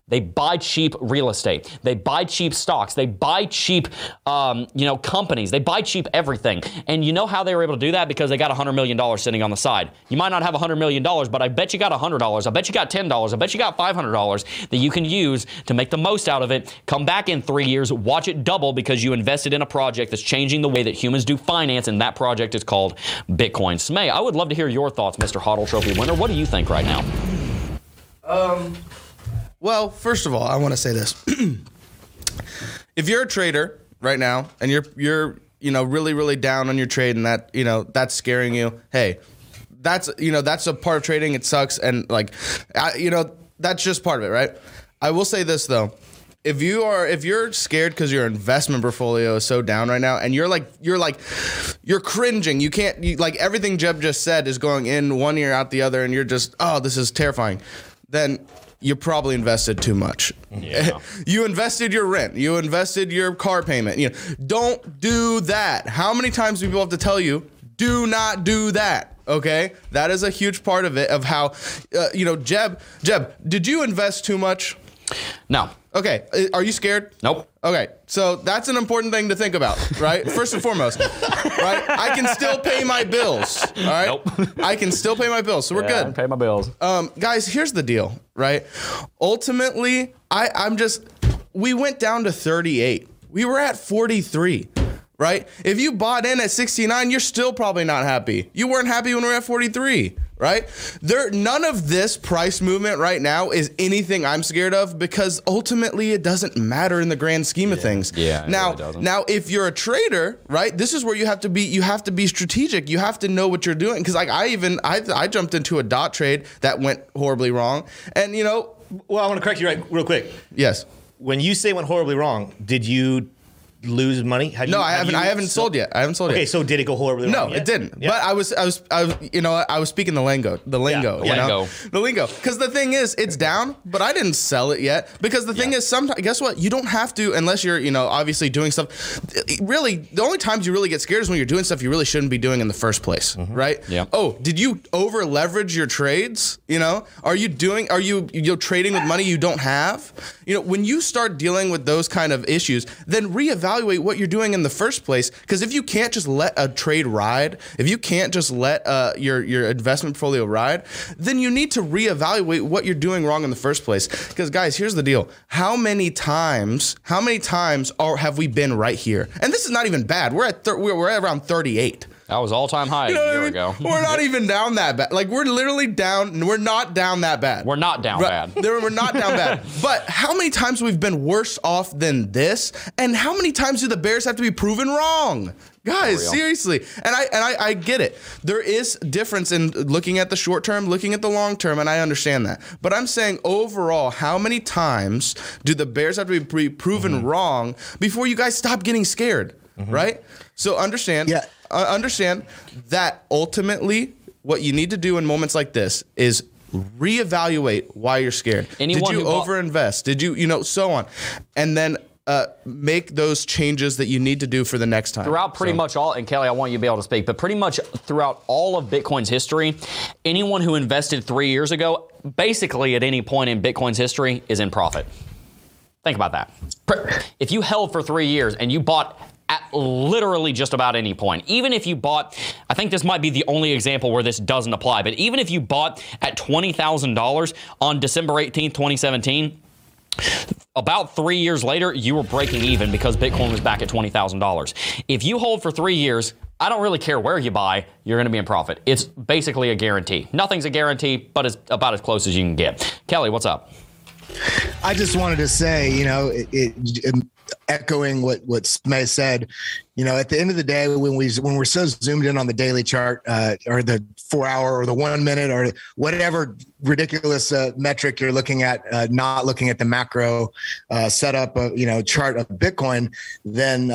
They buy cheap real estate. They buy cheap stocks. They buy cheap, companies. They buy cheap everything. And you know how they were able to do that? Because they got $100 million sitting on the side. You might not have $100 million, but I bet you got $100. I bet you got $10. I bet you got $500 that you can use to make the most out of it. Come back in 3 years, watch it double because you invested in a project that's changing the way that humans do finance, and that project is called Bitcoin. Smay, I would love to hear your thoughts, Mr. Hodl Trophy winner. What do you think right now? Well, first of all, I want to say this. If you're a trader right now and you're really, really down on your trade and that, that's scaring you, hey, that's a part of trading. It sucks. And that's just part of it, right? I will say this though. If you're scared because your investment portfolio is so down right now, and you're cringing, you can't everything Jeb just said is going in one ear out the other, and you're just, oh, this is terrifying, then you probably invested too much. Yeah. You invested your rent. You invested your car payment. Don't do that. How many times do people have to tell you, do not do that? Okay, that is a huge part of it. Of how, Jeb, did you invest too much? No. Okay, are you scared? Nope. Okay, so that's an important thing to think about, right? First and foremost, right? I can still pay my bills, all right? Nope. I can still pay my bills, so we're good. I can pay my bills. Guys, here's the deal, right? Ultimately, we went down to 38. We were at 43, right? If you bought in at 69, you're still probably not happy. You weren't happy when we were at 43. Right? None of this price movement right now is anything I'm scared of because ultimately it doesn't matter in the grand scheme of things. Yeah. Now if you're a trader, right? This is where you have to be strategic. You have to know what you're doing because I jumped into a dot trade that went horribly wrong, and Well, I want to correct you real quick. Yes. When you say went horribly wrong, did you lose money? I haven't sold yet. Okay, so did it go horribly wrong? No, it didn't. Yeah. But I was speaking the lingo. Yeah. The lingo. Because the thing is, it's down, but I didn't sell it yet. Because the thing is, sometimes, guess what? You don't have to, unless you're, obviously doing stuff. Really, the only times you really get scared is when you're doing stuff you really shouldn't be doing in the first place, right? Yeah. Oh, did you over leverage your trades? Are you trading with money you don't have? When you start dealing with those kind of issues, then reevaluate what you're doing in the first place, because if you can't just let a trade ride, if you can't just let your investment portfolio ride, then you need to reevaluate what you're doing wrong in the first place. Because guys, here's the deal: how many times have we been right here? And this is not even bad. We're around 38. That was all-time high a year ago. We're not even down that bad. Like, we're literally down. We're not down that bad. We're not down bad. We're not down bad. But how many times we've been worse off than this? And how many times do the bears have to be proven wrong? Guys, seriously. And I get it. There is difference in looking at the short term, looking at the long term, and I understand that. But I'm saying overall, how many times do the bears have to be proven wrong before you guys stop getting scared? Mm-hmm. Right? So understand that ultimately what you need to do in moments like this is reevaluate why you're scared. Did you overinvest? Did you, so on. And then make those changes that you need to do for the next time. Throughout pretty much all, and Kelly, I want you to be able to speak, but pretty much throughout all of Bitcoin's history, anyone who invested 3 years ago, basically at any point in Bitcoin's history, is in profit. Think about that. If you held for 3 years and you bought at literally just about any point, even if you bought, I think this might be the only example where this doesn't apply, but even if you bought at $20,000 on December 18th, 2017, about 3 years later, you were breaking even because Bitcoin was back at $20,000. If you hold for 3 years, I don't really care where you buy, you're going to be in profit. It's basically a guarantee. Nothing's a guarantee, but it's about as close as you can get. Kelly, what's up? I just wanted to say, echoing what Smay said, at the end of the day, when we're so zoomed in on the daily chart or the 4 hour or the 1 minute or whatever ridiculous metric you're looking at, not looking at the macro setup of chart of Bitcoin, then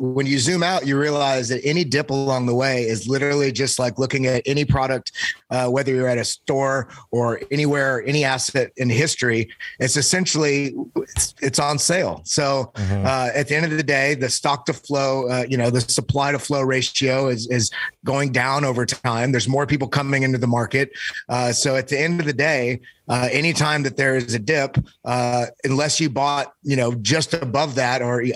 when you zoom out, you realize that any dip along the way is literally just like looking at any product, whether you're at a store or anywhere, any asset in history. It's essentially it's on sale. So at the end of the day, the stock to flow you know, the supply to flow ratio is going down over time. There's more people coming into the market. So at the end of the day, anytime that there is a dip, unless you bought, you know, just above that or, you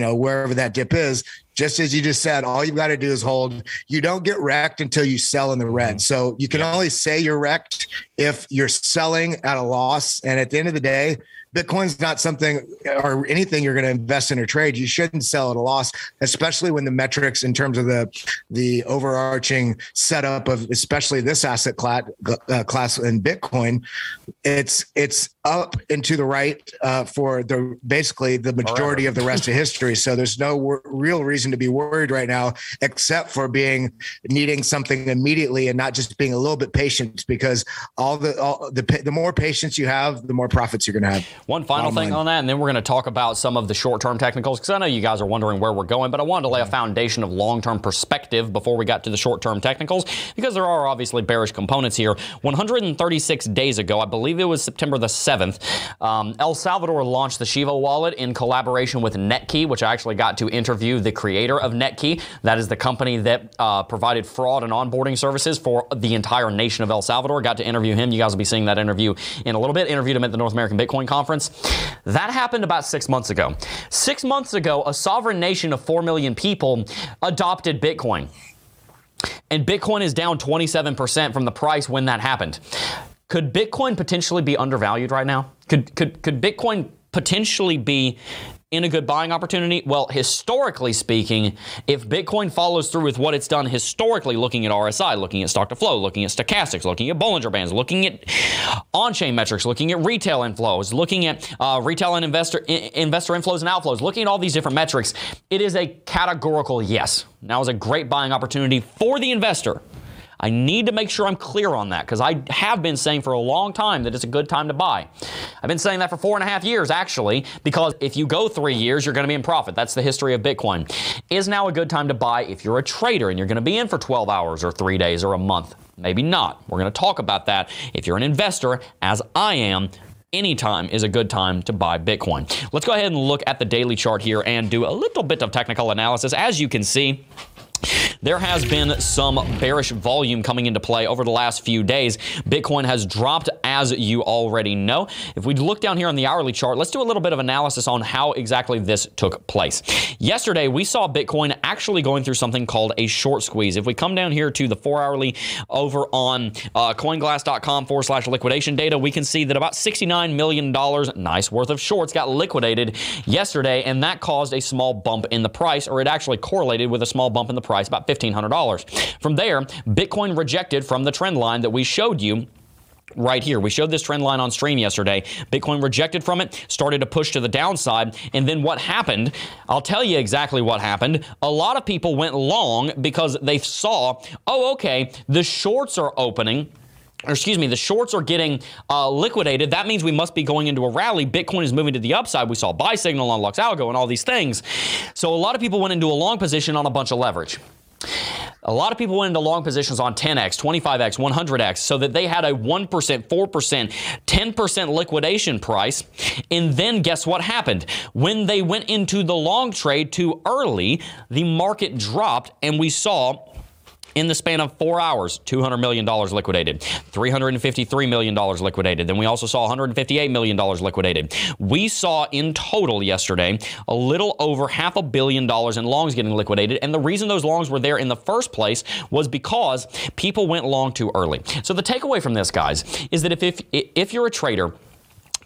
know, wherever that dip is, just as you just said, all you've got to do is hold. You don't get wrecked until you sell in the red. So you can only say you're wrecked if you're selling at a loss. And at the end of the day, Bitcoin's not something or anything you're going to invest in or trade. You shouldn't sell at a loss, especially when the metrics in terms of the overarching setup of especially this asset class in Bitcoin, it's up and to the right for the basically the majority of the rest of history. So there's no real reason to be worried right now, except for needing something immediately and not just being a little bit patient, because the more patience you have, the more profits you're going to have. One final thing on that, and then we're going to talk about some of the short-term technicals, because I know you guys are wondering where we're going, but I wanted to lay a foundation of long-term perspective before we got to the short-term technicals, because there are obviously bearish components here. 136 days ago, I believe it was September the 7th, El Salvador launched the Shiva wallet in collaboration with NetKey, which I actually got to interview the creator of NetKey. That is the company that provided fraud and onboarding services for the entire nation of El Salvador. Got to interview him. You guys will be seeing that interview in a little bit. Interviewed him at the North American Bitcoin Conference. That happened about 6 months ago. 6 months ago, a sovereign nation of 4 million people adopted Bitcoin. And Bitcoin is down 27% from the price when that happened. Could Bitcoin potentially be undervalued right now? Could Bitcoin potentially be in a good buying opportunity? Well, historically speaking, if Bitcoin follows through with what it's done historically, looking at RSI, looking at stock to flow, looking at stochastics, looking at Bollinger Bands, looking at on-chain metrics, looking at retail inflows, looking at retail and investor inflows and outflows, looking at all these different metrics, it is a categorical yes. Now is a great buying opportunity for the investor. I need to make sure I'm clear on that, because I have been saying for a long time that it's a good time to buy. I've been saying that for 4.5 years, actually, because if you go 3 years, you're going to be in profit. That's the history of Bitcoin. Is now a good time to buy if you're a trader and you're going to be in for 12 hours or 3 days or a month? Maybe not. We're going to talk about that. If you're an investor, as I am, anytime is a good time to buy Bitcoin. Let's go ahead and look at the daily chart here and do a little bit of technical analysis. As you can see, there has been some bearish volume coming into play over the last few days. Bitcoin has dropped, as you already know. If we look down here on the hourly chart, let's do a little bit of analysis on how exactly this took place. Yesterday, we saw Bitcoin actually going through something called a short squeeze. If we come down here to the 4-hourly over on coinglass.com/liquidation data, we can see that about $69 million, nice worth of shorts, got liquidated yesterday, and that caused a small bump in the price, or it actually correlated with a small bump in the price, about $1,500. From there, Bitcoin rejected from the trend line that we showed you right here. We showed this trend line on stream yesterday. Bitcoin rejected from it, started to push to the downside, and then what happened? I'll tell you exactly what happened. A lot of people went long because they saw, oh, okay, the shorts are opening. The shorts are getting liquidated. That means we must be going into a rally. Bitcoin is moving to the upside. We saw buy signal on Luxalgo and all these things. So a lot of people went into a long position on a bunch of leverage. A lot of people went into long positions on 10x, 25x, 100x, so that they had a 1%, 4%, 10% liquidation price. And then guess what happened? When they went into the long trade too early, the market dropped, and we saw in the span of 4 hours, $200 million liquidated, $353 million liquidated. Then we also saw $158 million liquidated. We saw in total yesterday a little over $500 million in longs getting liquidated. And the reason those longs were there in the first place was because people went long too early. So the takeaway from this, guys, is that if you're a trader,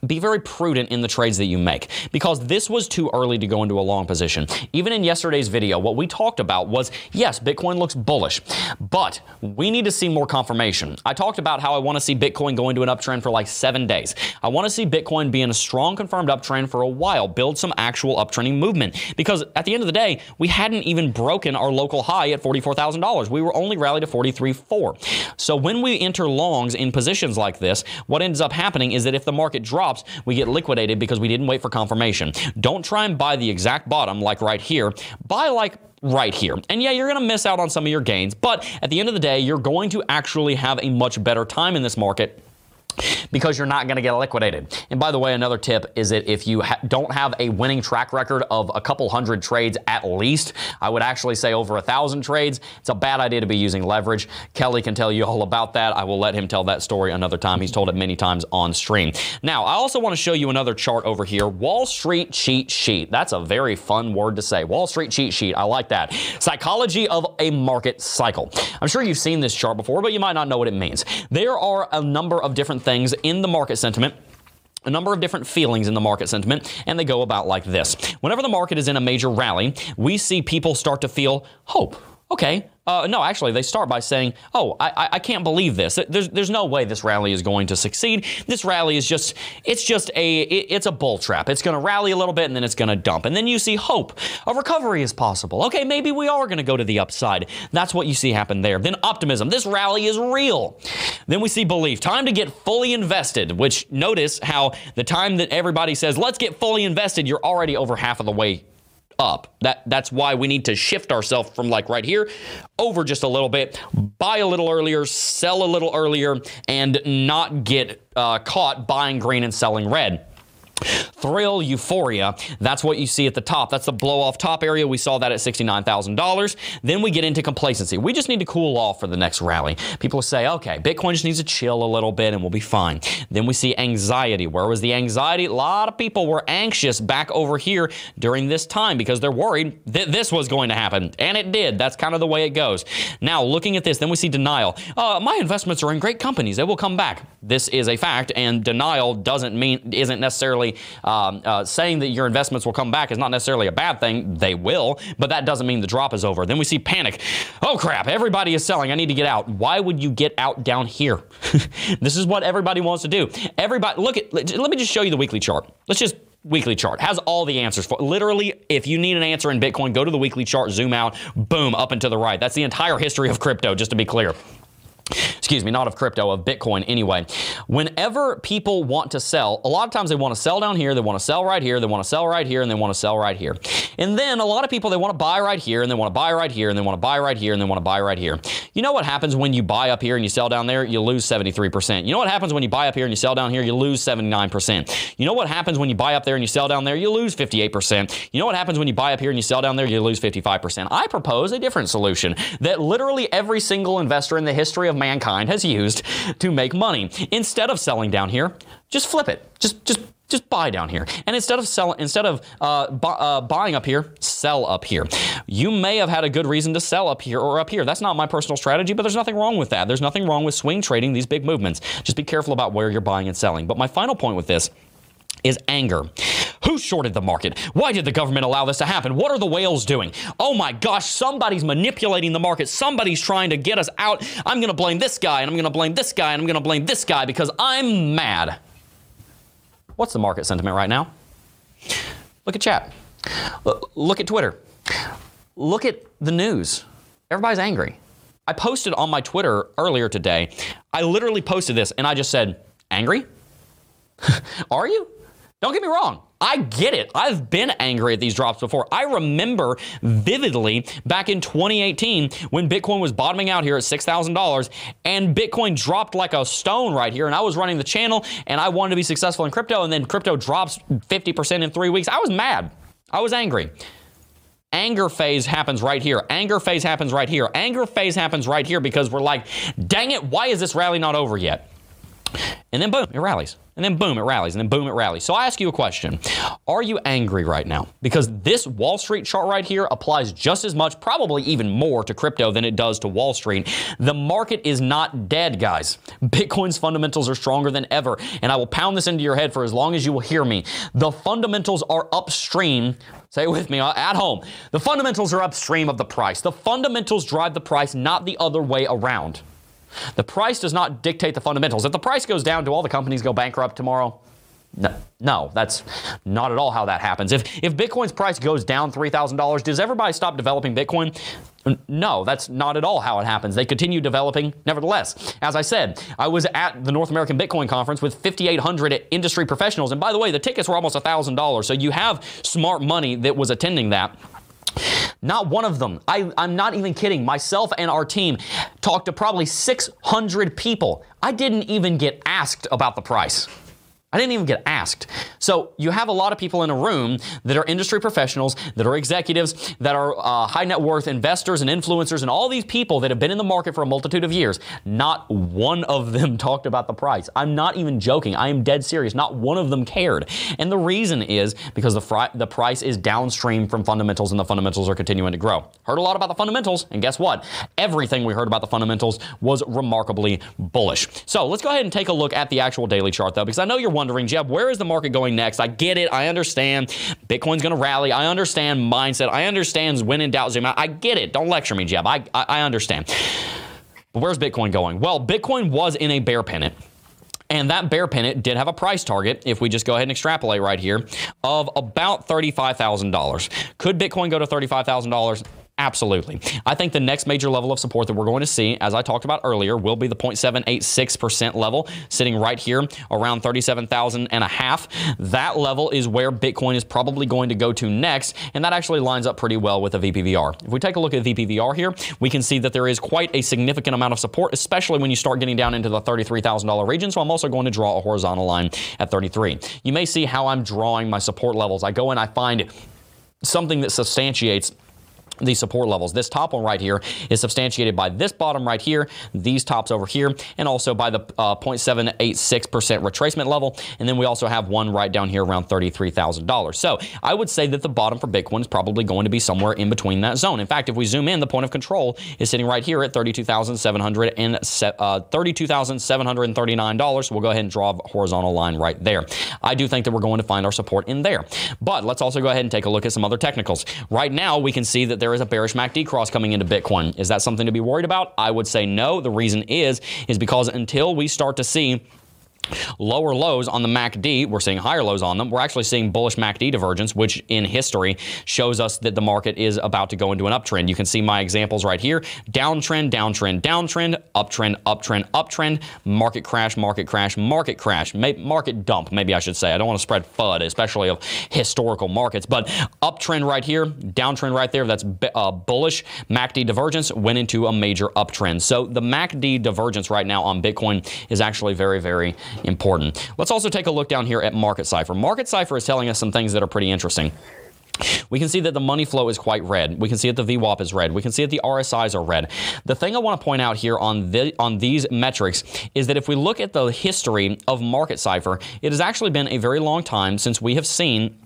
be very prudent in the trades that you make, because this was too early to go into a long position. Even in yesterday's video, what we talked about was, yes, Bitcoin looks bullish, but we need to see more confirmation. I talked about how I want to see Bitcoin go into an uptrend for like 7 days. I want to see Bitcoin be in a strong confirmed uptrend for a while, build some actual uptrending movement, because at the end of the day, we hadn't even broken our local high at $44,000. We were only rallied to $43,400. So when we enter longs in positions like this, what ends up happening is that if the market drops, we get liquidated because we didn't wait for confirmation. Don't try and buy the exact bottom like right here. Buy like right here. And yeah, you're going to miss out on some of your gains, but at the end of the day, you're going to actually have a much better time in this market because you're not going to get liquidated. And by the way, another tip is that if you don't have a winning track record of a couple hundred trades at least, I would actually say over 1,000 trades, it's a bad idea to be using leverage. Kelly can tell you all about that. I will let him tell that story another time. He's told it many times on stream. Now, I also want to show you another chart over here, Wall Street cheat sheet. That's a very fun word to say, Wall Street cheat sheet. I like that. Psychology of a market cycle. I'm sure you've seen this chart before, but you might not know what it means. There are a number of different things in the market sentiment, a number of different feelings in the market sentiment, and they go about like this. Whenever the market is in a major rally, we see people start to feel hope. Okay. No, actually, they start by saying, oh, I can't believe this. There's no way this rally is going to succeed. This rally is just, it's a bull trap. It's going to rally a little bit and then it's going to dump. And then you see hope. A recovery is possible. Okay, maybe we are going to go to the upside. That's what you see happen there. Then optimism. This rally is real. Then we see belief. Time to get fully invested, which notice how the time that everybody says, let's get fully invested, you're already over half of the way up. That's why we need to shift ourselves from like right here over just a little bit, buy a little earlier, sell a little earlier, and not get caught buying green and selling red. Thrill, euphoria, that's what you see at the top. That's the blow-off top area. We saw that at $69,000. Then we get into complacency. We just need to cool off for the next rally. People say, okay, Bitcoin just needs to chill a little bit and we'll be fine. Then we see anxiety. Where was the anxiety? A lot of people were anxious back over here during this time because they're worried that this was going to happen, and it did. That's kind of the way it goes. Now, looking at this, then we see denial. My investments are in great companies. They will come back. This is a fact, and denial isn't necessarily saying that your investments will come back is not necessarily a bad thing. They will, but that doesn't mean the drop is over. Then we see panic. Oh crap, everybody is selling. I need to get out. Why would you get out down here? This is what everybody wants to do. Everybody, look at, let me just show you the weekly chart. Let's just, weekly chart has all the answers for literally if you need an answer in Bitcoin, go to the weekly chart, zoom out, boom, up and to the right. That's the entire history of crypto, just to be clear. Excuse me, not of crypto, of Bitcoin anyway. Whenever people want to sell, a lot of times they want to sell down here, they want to sell right here, they want to sell right here, and they want to sell right here. And then a lot of people, they want to buy right here, and they want to buy right here, and they want to buy right here, and they want to buy right here. You know what happens when you buy up here and you sell down there? You lose 73%. You know what happens when you buy up here and you sell down here? You lose 79%. You know what happens when you buy up there and you sell down there? You lose 58%. You know what happens when you buy up here and you sell down there? You lose 55%. I propose a different solution that literally every single investor in the history of mankind has used to make money. Instead of selling down here, just flip it. Just buy down here. And instead of buying up here, sell up here. You may have had a good reason to sell up here or up here. That's not my personal strategy, but there's nothing wrong with that. There's nothing wrong with swing trading these big movements. Just be careful about where you're buying and selling. But my final point with this is anger. Who shorted the market? Why did the government allow this to happen? What are the whales doing? Oh my gosh, somebody's manipulating the market. Somebody's trying to get us out. I'm going to blame this guy, and I'm going to blame this guy, and I'm going to blame this guy because I'm mad. What's the market sentiment right now? Look at chat. Look at Twitter. Look at the news. Everybody's angry. I posted on my Twitter earlier today. I literally posted this, and I just said, angry? Are you? Don't get me wrong. I get it. I've been angry at these drops before. I remember vividly back in 2018 when Bitcoin was bottoming out here at $6,000 and Bitcoin dropped like a stone right here, and I was running the channel and I wanted to be successful in crypto, and then crypto drops 50% in 3 weeks. I was mad. I was angry. Anger phase happens right here. Anger phase happens right here. Anger phase happens right here because we're like, dang it, why is this rally not over yet? And then boom, it rallies. And then boom, it rallies. And then boom, it rallies. So I ask you a question. Are you angry right now? Because this Wall Street chart right here applies just as much, probably even more, to crypto than it does to Wall Street. The market is not dead, guys. Bitcoin's fundamentals are stronger than ever. And I will pound this into your head for as long as you will hear me. The fundamentals are upstream. Say it with me at home. The fundamentals are upstream of the price. The fundamentals drive the price, not the other way around. The price does not dictate the fundamentals. If the price goes down, do all the companies go bankrupt tomorrow? No, that's not at all how that happens. If Bitcoin's price goes down $3,000, does everybody stop developing Bitcoin? No, that's not at all how it happens. They continue developing. Nevertheless, as I said, I was at the North American Bitcoin Conference with 5,800 industry professionals. And by the way, the tickets were almost $1,000. So you have smart money that was attending that. Not one of them. I'm not even kidding. Myself and our team talked to probably 600 people. I didn't even get asked about the price. I didn't even get asked. So you have a lot of people in a room that are industry professionals, that are executives, that are high net worth investors and influencers, and all these people that have been in the market for a multitude of years. Not one of them talked about the price. I'm not even joking. I am dead serious. Not one of them cared. And the reason is because the price is downstream from fundamentals, and the fundamentals are continuing to grow. Heard a lot about the fundamentals, and guess what? Everything we heard about the fundamentals was remarkably bullish. So let's go ahead and take a look at the actual daily chart, though, because I know you're wondering, Jeb, where is the market going next? I get it. I understand Bitcoin's going to rally. I understand mindset. I understand when in doubt, zoom out. I get it. Don't lecture me, Jeb. I understand. But where's Bitcoin going? Well, Bitcoin was in a bear pennant. And that bear pennant did have a price target, if we just go ahead and extrapolate right here, of about $35,000. Could Bitcoin go to $35,000? Absolutely. I think the next major level of support that we're going to see, as I talked about earlier, will be the 0.786% level, sitting right here around 37,000 and a half. That level is where Bitcoin is probably going to go to next, and that actually lines up pretty well with the VPVR. If we take a look at VPVR here, we can see that there is quite a significant amount of support, especially when you start getting down into the $33,000 region, so I'm also going to draw a horizontal line at 33. You may see how I'm drawing my support levels. I go and I find something that substantiates these support levels. This top one right here is substantiated by this bottom right here, these tops over here, and also by the 0.786% retracement level. And then we also have one right down here around $33,000. So I would say that the bottom for Bitcoin is probably going to be somewhere in between that zone. In fact, if we zoom in, the point of control is sitting right here at $32,739. So we'll go ahead and draw a horizontal line right there. I do think that we're going to find our support in there. But let's also go ahead and take a look at some other technicals. Right now, we can see that there is a bearish MACD cross coming into Bitcoin. Is that something to be worried about? I would say no. The reason is because until we start to see lower lows on the MACD, we're seeing higher lows on them. We're actually seeing bullish MACD divergence, which in history shows us that the market is about to go into an uptrend. You can see my examples right here. Downtrend, downtrend, downtrend, uptrend, uptrend, uptrend, market crash, market crash, market crash, market dump, maybe I should say. I don't want to spread FUD, especially of historical markets, but uptrend right here, downtrend right there, that's bullish MACD divergence went into a major uptrend. So the MACD divergence right now on Bitcoin is actually very, very important. Let's also take a look down here at Market Cipher. Market Cipher is telling us some things that are pretty interesting. We can see that the money flow is quite red. We can see that the VWAP is red. We can see that the RSIs are red. The thing I want to point out here on these metrics is that if we look at the history of Market Cipher, it has actually been a very long time since we have seen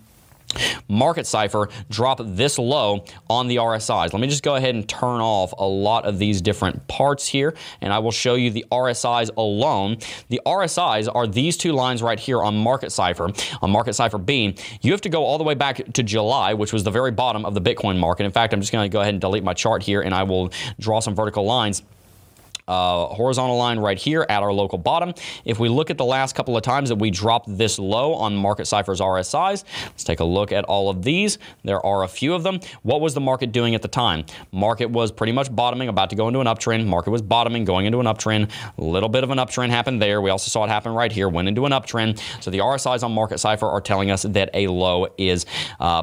Market Cipher drop this low on the RSIs. Let me just go ahead and turn off a lot of these different parts here, and I will show you the RSIs alone. The RSIs are these two lines right here on Market Cipher. On Market Cipher B, you have to go all the way back to July, which was the very bottom of the Bitcoin market. In fact, I'm just going to go ahead and delete my chart here, and I will draw some vertical lines. Horizontal line right here at our local bottom. If we look at the last couple of times that we dropped this low on Market Cipher's RSIs, let's take a look at all of these. There are a few of them. What was the market doing at the time? Market was pretty much bottoming, about to go into an uptrend. Market was bottoming, going into an uptrend. A little bit of an uptrend happened there. We also saw it happen right here, went into an uptrend. So the RSIs on Market Cipher are telling us that a low is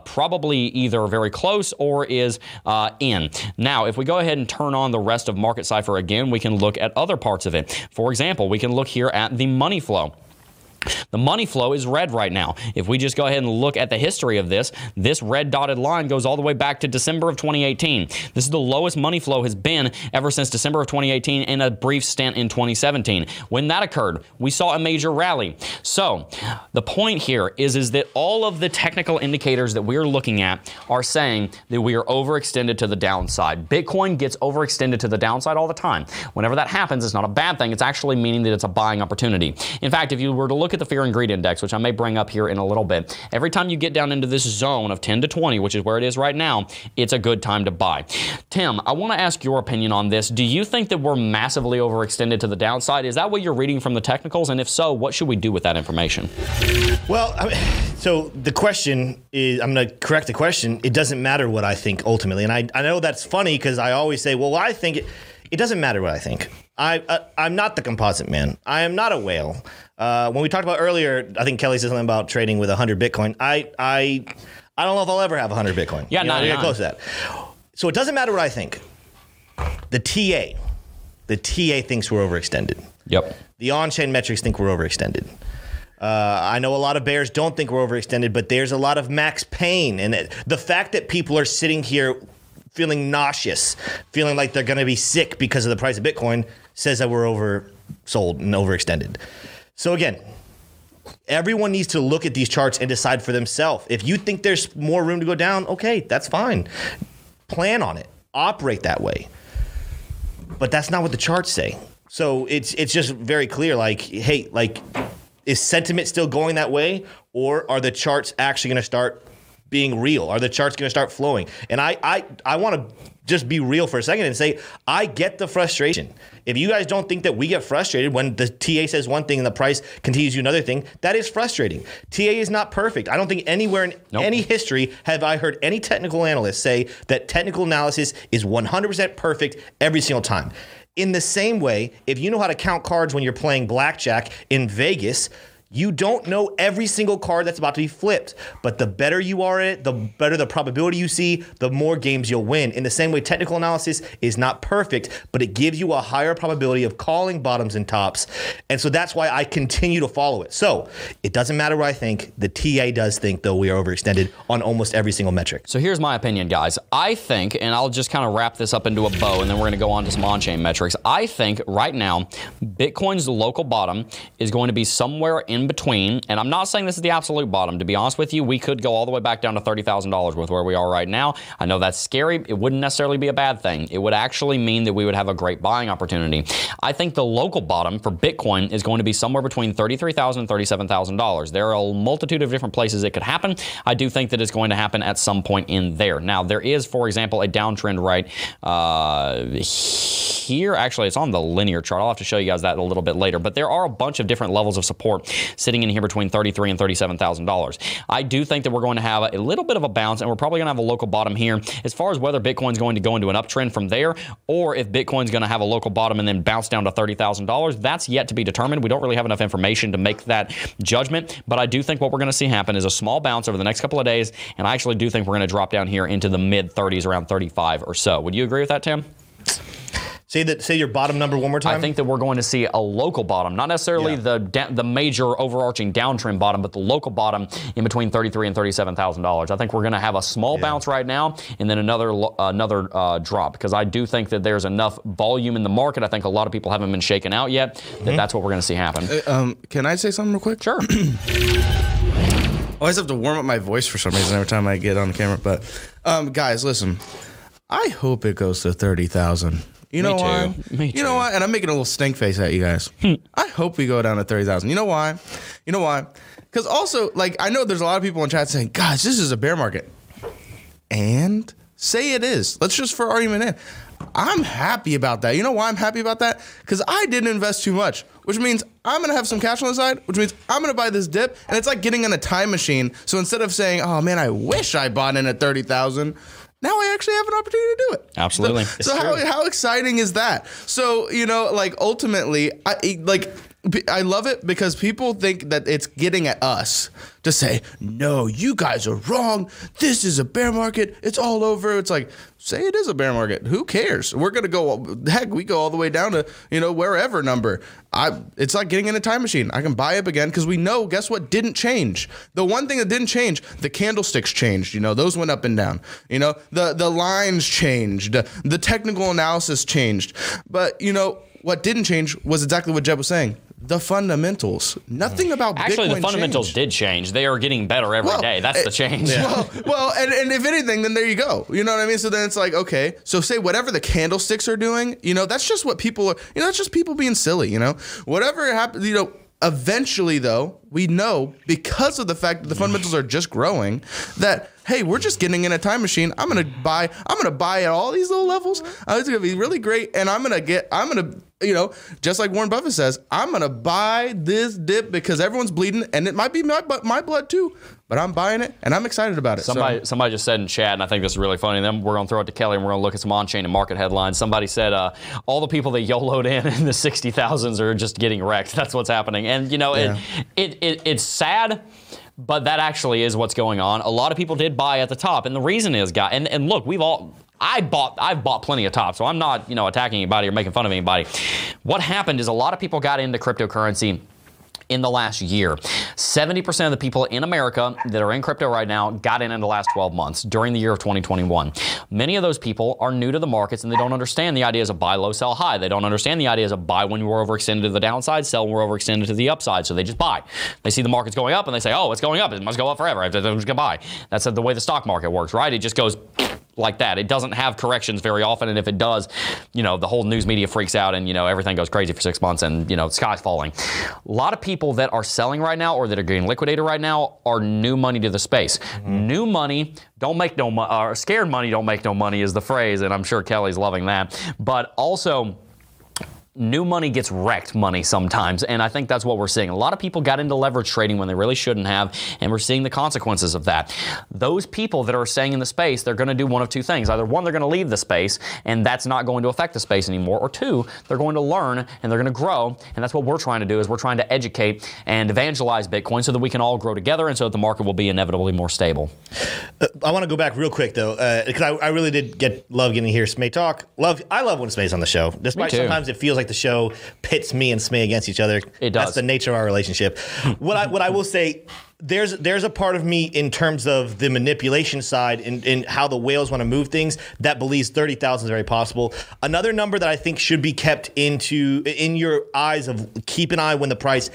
probably either very close or is in. Now, if we go ahead and turn on the rest of Market Cipher again, we can look at other parts of it. For example, we can look here at the money flow. The money flow is red right now. If we just go ahead and look at the history of this, this red dotted line goes all the way back to December of 2018. This is the lowest money flow has been ever since December of 2018 and a brief stint in 2017. When that occurred, we saw a major rally. So the point here is that all of the technical indicators that we're looking at are saying that we are overextended to the downside. Bitcoin gets overextended to the downside all the time. Whenever that happens, it's not a bad thing. It's actually meaning that it's a buying opportunity. In fact, if you were to look at the fear and greed index, which I may bring up here in a little bit, every time you get down into this zone of 10 to 20, which is where it is right now, it's a good time to buy. Tim, I want to ask your opinion on this. Do you think that we're massively overextended to the downside? Is that what you're reading from the technicals? And if so, what should we do with that information? Well, so the question is, I'm going to correct the question. It doesn't matter what I think ultimately. And I know that's funny because I always say, well, I think it doesn't matter what I think. I'm not the composite man. I am not a whale. When we talked about earlier, I think Kelly said something about trading with 100 Bitcoin. I don't know if I'll ever have 100 Bitcoin. Yeah, not close to that. So it doesn't matter what I think. The TA thinks we're overextended. Yep. The on-chain metrics think we're overextended. I know a lot of bears don't think we're overextended, but there's a lot of max pain. And the fact that people are sitting here feeling nauseous, feeling like they're going to be sick because of the price of Bitcoin, says that we're oversold and overextended. So again, everyone needs to look at these charts and decide for themselves. If you think there's more room to go down, okay, that's fine. Plan on it. Operate that way. But that's not what the charts say. So it's just very clear, like, hey, like, is sentiment still going that way, or are the charts actually going to start being real? Are the charts going to start flowing? And I want to just be real for a second and say, I get the frustration. If you guys don't think that we get frustrated when the TA says one thing and the price continues to do another thing, that is frustrating. TA is not perfect. I don't think anywhere in any history have I heard any technical analyst say that technical analysis is 100% perfect every single time. In the same way, if you know how to count cards when you're playing blackjack in Vegas, you don't know every single card that's about to be flipped. But the better you are at it, the better the probability you see, the more games you'll win. In the same way, technical analysis is not perfect, but it gives you a higher probability of calling bottoms and tops. And so that's why I continue to follow it. So it doesn't matter what I think. The TA does think, though, we are overextended on almost every single metric. So here's my opinion, guys. I think, and I'll just kind of wrap this up into a bow, and then we're going to go on to some on-chain metrics. I think right now, Bitcoin's local bottom is going to be somewhere in between, and I'm not saying this is the absolute bottom. To be honest with you, we could go all the way back down to $30,000 with where we are right now. I know that's scary. It wouldn't necessarily be a bad thing. It would actually mean that we would have a great buying opportunity. I think the local bottom for Bitcoin is going to be somewhere between $33,000 and $37,000. There are a multitude of different places it could happen. I do think that it's going to happen at some point in there. Now, there is, for example, a downtrend right here. Actually, it's on the linear chart. I'll have to show you guys that a little bit later, but there are a bunch of different levels of support sitting in here between $33,000 and $37,000. I do think that we're going to have a little bit of a bounce, and we're probably going to have a local bottom here. As far as whether Bitcoin's going to go into an uptrend from there, or if Bitcoin's going to have a local bottom and then bounce down to $30,000, that's yet to be determined. We don't really have enough information to make that judgment, but I do think what we're going to see happen is a small bounce over the next couple of days, and I actually do think we're going to drop down here into the mid-30s, around 35 or so. Would you agree with that, Tim? Say your bottom number one more time. I think that we're going to see a local bottom, not necessarily the major overarching downtrend bottom, but the local bottom in between $33,000 and $37,000. I think we're going to have a small bounce right now and then another drop, because I do think that there's enough volume in the market. I think a lot of people haven't been shaken out yet. That's what we're going to see happen. Can I say something real quick? Sure. I always have to warm up my voice for some reason every time I get on the camera. But guys, listen, I hope it goes to 30,000. You know why? You know why? And I'm making a little stink face at you guys. I hope we go down to 30,000. You know why? You know why? Because also, like, I know there's a lot of people in chat saying, gosh, this is a bear market. And say it is. Let's just for argument in. I'm happy about that. You know why I'm happy about that? Because I didn't invest too much, which means I'm going to have some cash on the side, which means I'm going to buy this dip. And it's like getting in a time machine. So instead of saying, oh, man, I wish I bought in at 30,000. Now I actually have an opportunity to do it. Absolutely. So how exciting is that? So, you know, like, ultimately, I love it because people think that it's getting at us to say, no, you guys are wrong. This is a bear market. It's all over. It's like, say it is a bear market. Who cares? We're going to go, heck, we go all the way down to, you know, wherever number. It's like getting in a time machine. I can buy up again because we know, guess what, didn't change. The one thing that didn't change, the candlesticks changed. You know, those went up and down. You know, the lines changed. The technical analysis changed. But, you know, what didn't change was exactly what Jeb was saying. The fundamentals. Nothing about Bitcoin actually, the fundamentals did change. They are getting better every day. That's the change. Yeah. Well, and if anything, then there you go. You know what I mean? So then it's like, okay, so say whatever the candlesticks are doing, you know, that's just what people are, you know, that's just people being silly, you know? Whatever happens, you know, eventually, though, we know because of the fact that the fundamentals are just growing that, hey, we're just getting in a time machine. I'm going to buy at all these little levels. It's going to be really great. And you know, just like Warren Buffett says, I'm going to buy this dip because everyone's bleeding, and it might be my blood too, but I'm buying it, and I'm excited about it. Somebody just said in chat, and I think this is really funny, and then we're going to throw it to Kelly, and we're going to look at some on-chain and market headlines. Somebody said, all the people that YOLO'd in the 60,000s are just getting wrecked. That's what's happening. And, you know, it's sad. But that actually is what's going on. A lot of people did buy at the top. And the reason is, guys, and look, we've all, I've bought plenty of tops, so I'm not, you know, attacking anybody or making fun of anybody. What happened is a lot of people got into cryptocurrency in the last year. 70% of the people in America that are in crypto right now got in the last 12 months during the year of 2021. Many of those people are new to the markets and they don't understand the ideas of buy low, sell high. They don't understand the ideas of buy when we're overextended to the downside, sell when we're overextended to the upside. So they just buy. They see the market's going up and they say, oh, it's going up. It must go up forever. I'm just going to buy. That's the way the stock market works, right? It just goes like that. It doesn't have corrections very often, and if it does, you know, the whole news media freaks out and, you know, everything goes crazy for 6 months and, you know, the sky's falling. A lot of people that are selling right now or that are getting liquidated right now are new money to the space. Mm-hmm. New money don't make no money, or scared money don't make no money is the phrase, and I'm sure Kelly's loving that. But also, new money gets wrecked money sometimes, and I think that's what we're seeing. A lot of people got into leverage trading when they really shouldn't have, and we're seeing the consequences of that. Those people that are staying in the space, they're going to do one of two things. Either one, they're going to leave the space, and that's not going to affect the space anymore, or two, they're going to learn, and they're going to grow, and that's what we're trying to do, is we're trying to educate and evangelize Bitcoin so that we can all grow together and so that the market will be inevitably more stable. I want to go back real quick, though, because I really did love getting to hear Smay talk. I love when Smay's on the show, despite sometimes it feels like the show pits me and Smay against each other. It does. That's the nature of our relationship. What I will say, there's a part of me in terms of the manipulation side and how the whales want to move things that believes 30,000 is very possible. Another number that I think should be kept in your eyes of keep an eye when the price,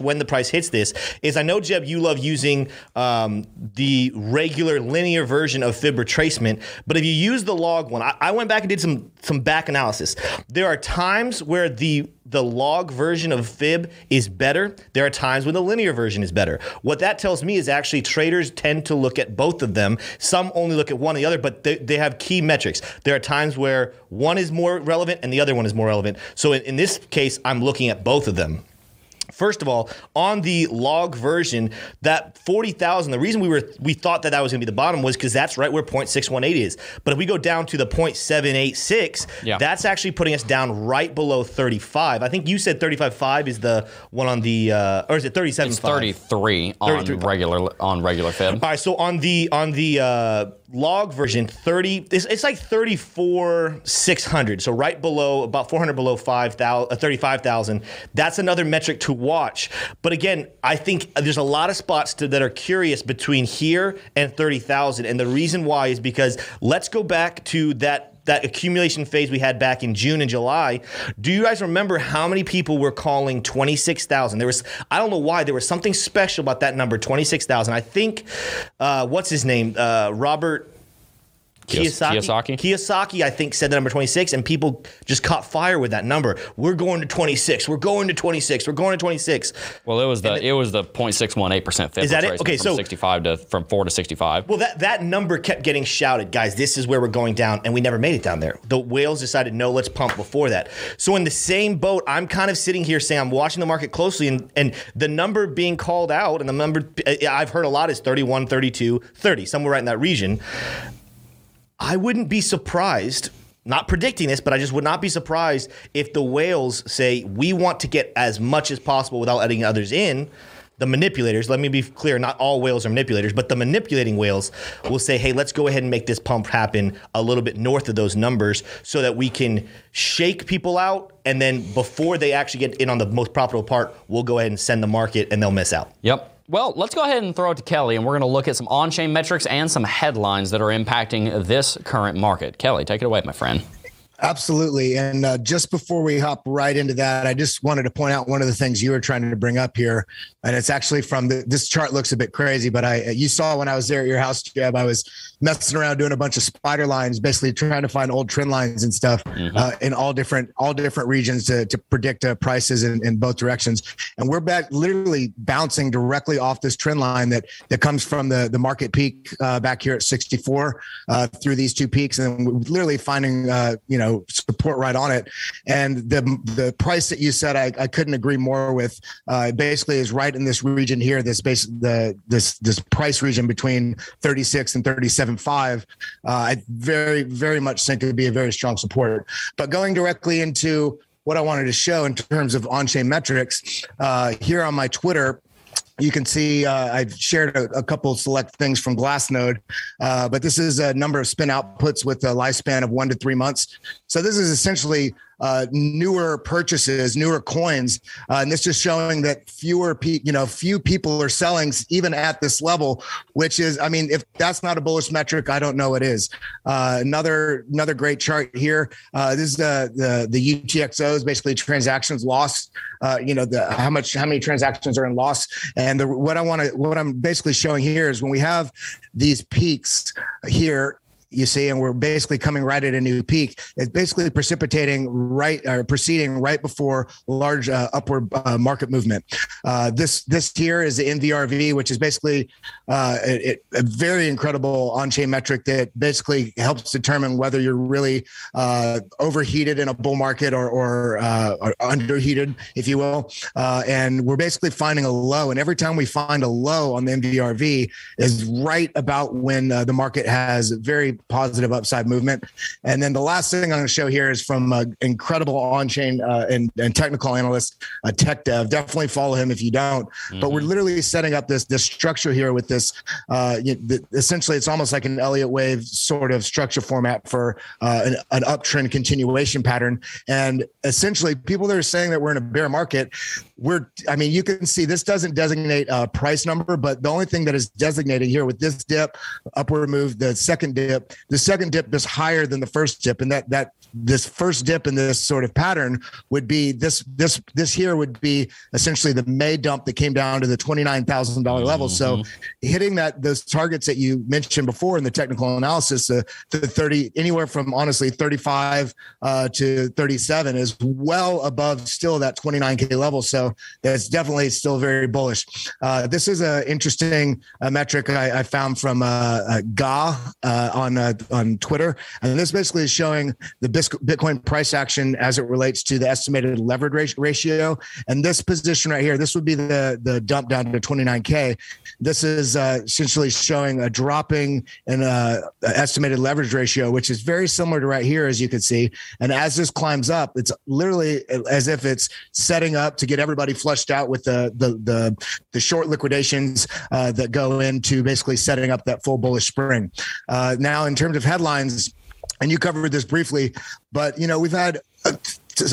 when the price hits this, is I know, Jeb, you love using the regular linear version of Fib retracement, but if you use the log one, I went back and did some back analysis. There are times where the log version of Fib is better. There are times when the linear version is better. What that tells me is actually traders tend to look at both of them. Some only look at one or the other, but they have key metrics. There are times where one is more relevant and the other one is more relevant. So in this case, I'm looking at both of them. First of all, on the log version, that 40,000, the reason we thought that was going to be the bottom was because that's right where 0.618 is. But if we go down to the 0.786, that's actually putting us down right below 35. I think you said 35.5 is the one on the or is it 37.5? It's 33 on regular Fib. All right, so on the log version, 30, it's like 34,600, so right below, about 400 below 35,000. That's another metric to watch. But again, I think there's a lot of spots that are curious between here and 30,000, and the reason why is because let's go back to that accumulation phase we had back in June and July. Do you guys remember how many people were calling 26,000? There was, I don't know why, there was something special about that number, 26,000. I think, what's his name? Robert Kiyosaki? Kiyosaki, I think, said the number 26, and people just caught fire with that number. We're going to 26. We're going to 26. We're going to 26. Well, it was the 0.618% Fib. Is that it? Okay, so from 4 to 65. Well, that number kept getting shouted, guys. This is where we're going down, and we never made it down there. The whales decided, no, let's pump before that. So in the same boat, I'm kind of sitting here saying I'm watching the market closely, and the number being called out, and the number I've heard a lot is 31, 32, 30, somewhere right in that region. I wouldn't be surprised, not predicting this, but I just would not be surprised if the whales say, we want to get as much as possible without letting others in. The manipulators, let me be clear, not all whales are manipulators, but the manipulating whales will say, hey, let's go ahead and make this pump happen a little bit north of those numbers so that we can shake people out, and then before they actually get in on the most profitable part, we'll go ahead and send the market and they'll miss out. Yep. Well, let's go ahead and throw it to Kelly, and we're going to look at some on-chain metrics and some headlines that are impacting this current market. Kelly, take it away, my friend. Absolutely. And just before we hop right into that, I just wanted to point out one of the things you were trying to bring up here. And it's actually from this chart looks a bit crazy, but you saw when I was there at your house, Jeb, I was messing around doing a bunch of spider lines, basically trying to find old trend lines and stuff in all different regions to predict prices in both directions. And we're back literally bouncing directly off this trend line that comes from the market peak back here at 64 through these two peaks, and we're literally finding, support right on it. And the price that you said, I couldn't agree more with. Basically is right in this region here, this price region between 36 and 37.5. I very, very much think it would be a very strong support. But going directly into what I wanted to show in terms of on-chain metrics, here on my Twitter, You can see I've shared a couple select things from Glassnode, but this is a number of spin outputs with a lifespan of 1 to 3 months. So this is essentially newer purchases, newer coins. And this is showing that few people are selling even at this level, which is, I mean, if that's not a bullish metric, I don't know what is. Another great chart here. This is the UTXOs, basically transactions lost, how many transactions are in loss. And what I'm basically showing here is when we have these peaks here, you see, and we're basically coming right at a new peak. It's basically proceeding right before large upward market movement. This here is the MVRV, which is basically a very incredible on-chain metric that basically helps determine whether you're really overheated in a bull market or underheated, if you will. And we're basically finding a low. And every time we find a low on the MVRV is right about when the market has very positive upside movement. And then the last thing I'm going to show here is from an incredible on-chain and technical analyst, Tech Dev. Definitely follow him if you don't. Mm-hmm. But we're literally setting up this structure here with this. Essentially, it's almost like an Elliott wave sort of structure format for an uptrend continuation pattern. And essentially, people that are saying that we're in a bear market, you can see this doesn't designate a price number, but the only thing that is designated here with this dip, upward move, the second dip is higher than the first dip. And that this first dip in this sort of pattern would be this here would be essentially the May dump that came down to the $29,000 level. Mm-hmm. So hitting those targets that you mentioned before in the technical analysis, the 30, anywhere from honestly 35 to 37 is well above still that 29K level. So that's definitely still very bullish. This is an interesting metric I found from Ga on Twitter. And this basically is showing the Bitcoin price action as it relates to the estimated levered ratio. And this position right here, this would be the dump down to 29K. This is essentially showing a dropping in estimated leverage ratio, which is very similar to right here, as you can see. And as this climbs up, it's literally as if it's setting up to get everybody flushed out with the short liquidations that go into basically setting up that full bullish spring. Now, in terms of headlines, and you covered this briefly, but we've had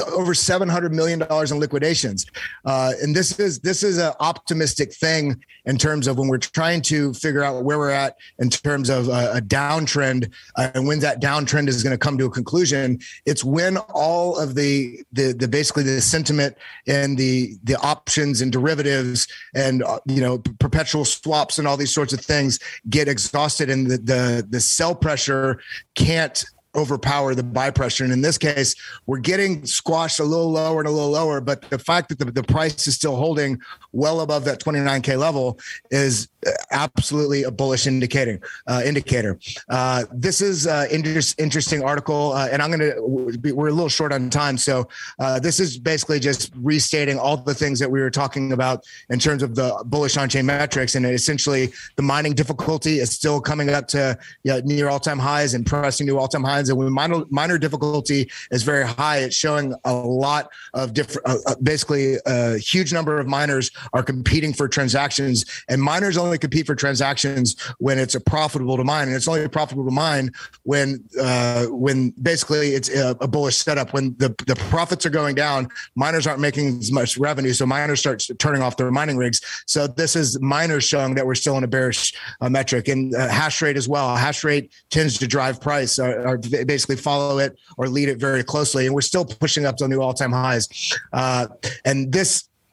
over $700 million in liquidations. And this is an optimistic thing in terms of when we're trying to figure out where we're at in terms of a downtrend and when that downtrend is going to come to a conclusion. It's when all of the basically the sentiment and the options and derivatives and, perpetual swaps and all these sorts of things get exhausted and the sell pressure can't overpower the buy pressure. And in this case, we're getting squashed a little lower, but the fact that the price is still holding well above that 29K level is absolutely a bullish indicator. This is an interesting article, and we're a little short on time. So this is basically just restating all the things that we were talking about in terms of the bullish on-chain metrics. And essentially the mining difficulty is still coming up to near all-time highs and pressing new all-time highs. And when miner difficulty is very high, it's showing a lot of different, basically a huge number of miners are competing for transactions, and miners only compete for transactions when it's profitable to mine. And it's only profitable to mine when basically it's a bullish setup. When the profits are going down, miners aren't making as much revenue. So miners start turning off their mining rigs. So this is miners showing that we're still in a bearish metric, and hash rate as well. Hash rate tends to drive price or basically follow it or lead it very closely. And we're still pushing up to new all-time highs. And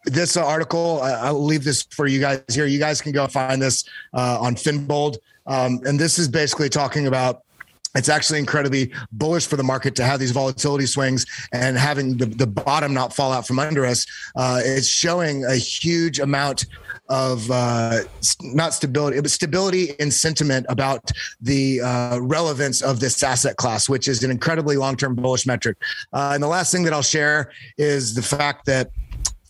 this article, I'll leave this for you guys here. You guys can go find this on Finbold. And this is basically talking about it's actually incredibly bullish for the market to have these volatility swings and having the bottom not fall out from under us. It's showing a huge amount of not stability, but stability in sentiment about the relevance of this asset class, which is an incredibly long-term bullish metric. And the last thing that I'll share is the fact that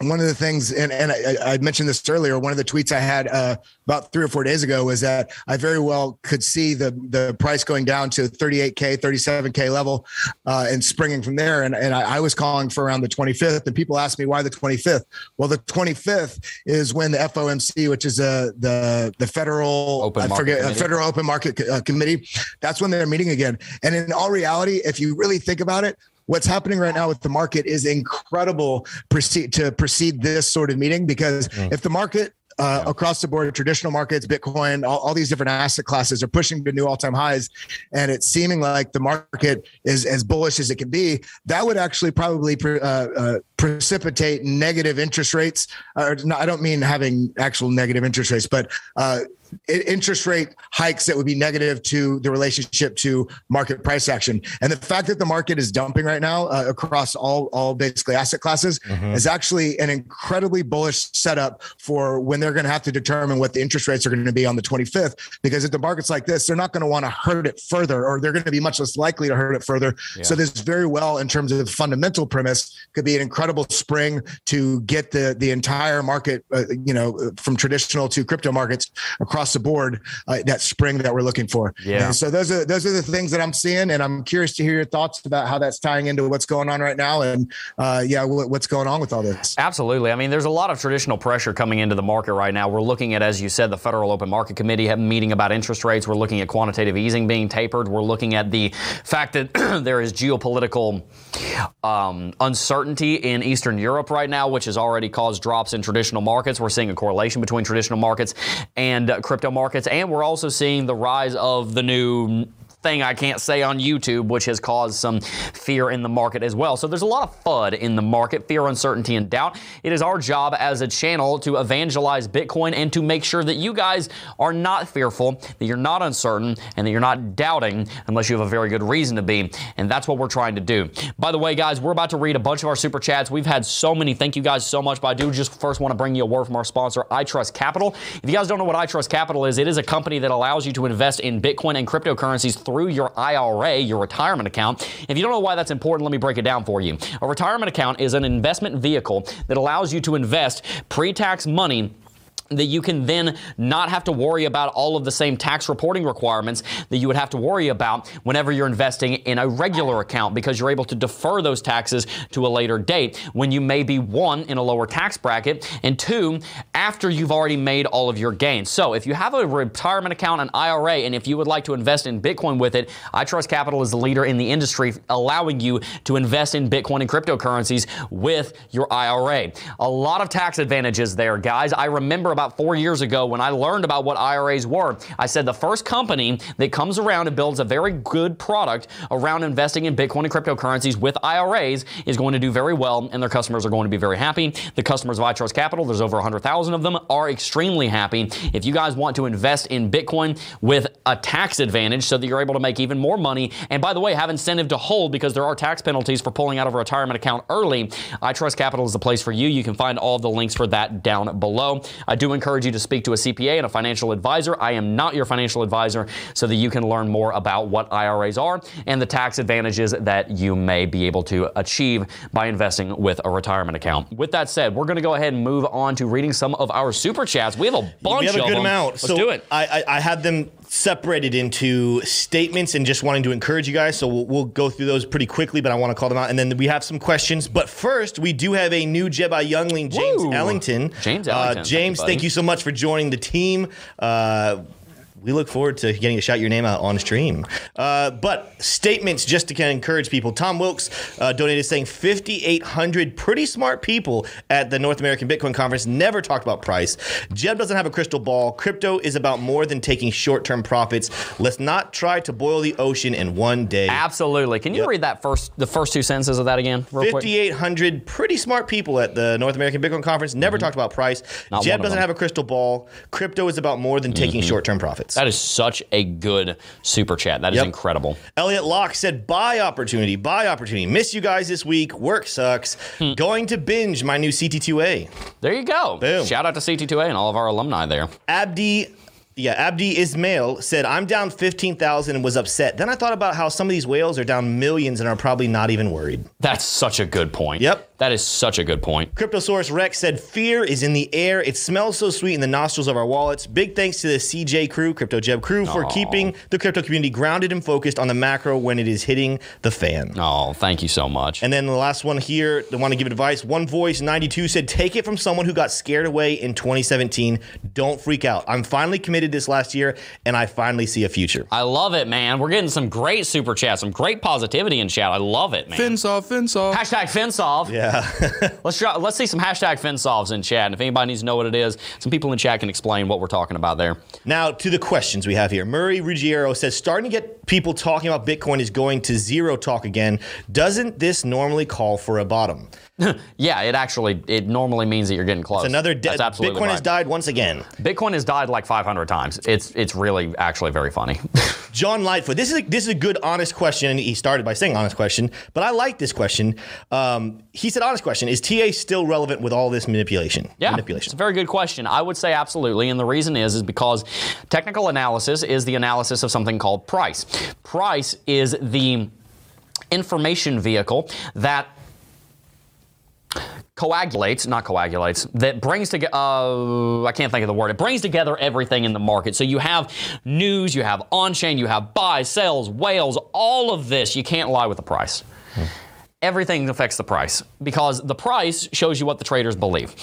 one of the things, and I mentioned this earlier, one of the tweets I had about 3 or 4 days ago was that I very well could see the price going down to 38K, 37K level and springing from there. And I was calling for around the 25th, and people asked me why the 25th. Well, the 25th is when the FOMC, which is the Federal Open Market Committee, that's when they're meeting again. And in all reality, if you really think about it, what's happening right now with the market is incredible to precede this sort of meeting, because if the market across the board, traditional markets, Bitcoin, all these different asset classes are pushing to new all-time highs, and it's seeming like the market is as bullish as it can be, that would actually probably precipitate negative interest rates. I don't mean having actual negative interest rates, but interest rate hikes that would be negative to the relationship to market price action. And the fact that the market is dumping right now across all basically asset classes is actually an incredibly bullish setup for when they're going to have to determine what the interest rates are going to be on the 25th, because if the market's like this, they're not going to want to hurt it further, or they're going to be much less likely to hurt it further. Yeah. So this very well, in terms of the fundamental premise, could be an incredible spring to get the entire market, from traditional to crypto markets across the board, that spring that we're looking for. Yeah. And so those are the things that I'm seeing, and I'm curious to hear your thoughts about how that's tying into what's going on right now, and what's going on with all this. Absolutely. I mean, there's a lot of traditional pressure coming into the market right now. We're looking at, as you said, the Federal Open Market Committee having a meeting about interest rates. We're looking at quantitative easing being tapered. We're looking at the fact that there is geopolitical uncertainty in Eastern Europe right now, which has already caused drops in traditional markets. We're seeing a correlation between traditional markets and crypto markets, and we're also seeing the rise of the new thing I can't say on YouTube, which has caused some fear in the market as well. So there's a lot of FUD in the market: fear, uncertainty, and doubt. It is our job as a channel to evangelize Bitcoin and to make sure that you guys are not fearful, that you're not uncertain, and that you're not doubting unless you have a very good reason to be. And that's what we're trying to do. By the way, guys, we're about to read a bunch of our super chats. We've had so many. Thank you guys so much. But I do just first want to bring you a word from our sponsor, iTrust Capital. If you guys don't know what iTrust Capital is, it is a company that allows you to invest in Bitcoin and cryptocurrencies through your IRA, your retirement account. If you don't know why that's important, let me break it down for you. A retirement account is an investment vehicle that allows you to invest pre-tax money that you can then not have to worry about all of the same tax reporting requirements that you would have to worry about whenever you're investing in a regular account, because you're able to defer those taxes to a later date when you may be, one, in a lower tax bracket, and two, after you've already made all of your gains. So if you have a retirement account, an IRA, and if you would like to invest in Bitcoin with it, iTrust Capital is the leader in the industry, allowing you to invest in Bitcoin and cryptocurrencies with your IRA. A lot of tax advantages there, guys. I remember about 4 years ago when I learned about what IRAs were, I said the first company that comes around and builds a very good product around investing in Bitcoin and cryptocurrencies with IRAs is going to do very well, and their customers are going to be very happy. The customers of iTrust Capital, there's over 100,000 of them, are extremely happy. If you guys want to invest in Bitcoin with a tax advantage so that you're able to make even more money, and by the way, have incentive to hold because there are tax penalties for pulling out of a retirement account early, iTrust Capital is the place for you. You can find all the links for that down below. I do encourage you to speak to a CPA and a financial advisor. I am not your financial advisor, so that you can learn more about what IRAs are and the tax advantages that you may be able to achieve by investing with a retirement account. With that said, we're going to go ahead and move on to reading some of our super chats. We have a bunch of them. We have a good amount. Let's do it. I had them separated into statements and just wanting to encourage you guys, so we'll go through those pretty quickly, but I want to call them out, and then we have some questions. But first, we do have a new Jebi Youngling, James Ellington. James Ellington. James, thank you so much for joining the team. We look forward to getting to shout your name out on stream. But statements just to kind of encourage people. Tom Wilkes donated, saying 5,800 pretty smart people at the North American Bitcoin Conference never talked about price. Jeb doesn't have a crystal ball. Crypto is about more than taking short-term profits. Let's not try to boil the ocean in one day. Absolutely. Can you read that the first two sentences of that again real quick? 5,800 pretty smart people at the North American Bitcoin Conference never talked about price. Not Jeb doesn't have a crystal ball. Crypto is about more than taking short-term profits. That is such a good super chat. That is incredible. Elliot Locke said, buy opportunity. Miss you guys this week. Work sucks. Going to binge my new CT2A. There you go. Boom. Shout out to CT2A and all of our alumni there. Abdi Yeah, Abdi Ismail said, I'm down 15,000 and was upset. Then I thought about how some of these whales are down millions and are probably not even worried. That's such a good point. Yep. That is such a good point. Cryptosaurus Rex said, fear is in the air. It smells so sweet in the nostrils of our wallets. Big thanks to the CJ crew, Crypto Jeb crew, for keeping the crypto community grounded and focused on the macro when it is hitting the fan. Oh, thank you so much. And then the last one here, I want to give advice. One Voice 92 said, take it from someone who got scared away in 2017. Don't freak out. I'm finally committed this last year, and I finally see a future. I love it, man. We're getting some great super chats, some great positivity in chat. I love it, man. Finsolve, Finsolve. Hashtag Finsolve. Yeah. Let's see some hashtag Finsolves in chat. And if anybody needs to know what it is, some people in chat can explain what we're talking about there. Now to the questions we have here. Murray Ruggiero says, starting to get people talking about Bitcoin is going to zero talk again. Doesn't this normally call for a bottom? Yeah, it normally means that you're getting close. It's another Bitcoin has died once again. Bitcoin has died like 500 times. It's really actually very funny. John Lightfoot, this is a good honest question. And he started by saying honest question, but I like this question. He said honest question: is TA still relevant with all this manipulation? Yeah, it's a very good question. I would say absolutely, and the reason is because technical analysis is the analysis of something called price. Price is the information vehicle that that brings together, I can't think of the word, it brings together everything in the market. So you have news, you have on-chain, you have buys, sells, whales, all of this. You can't lie with the price. Everything affects the price because the price shows you what the traders believe.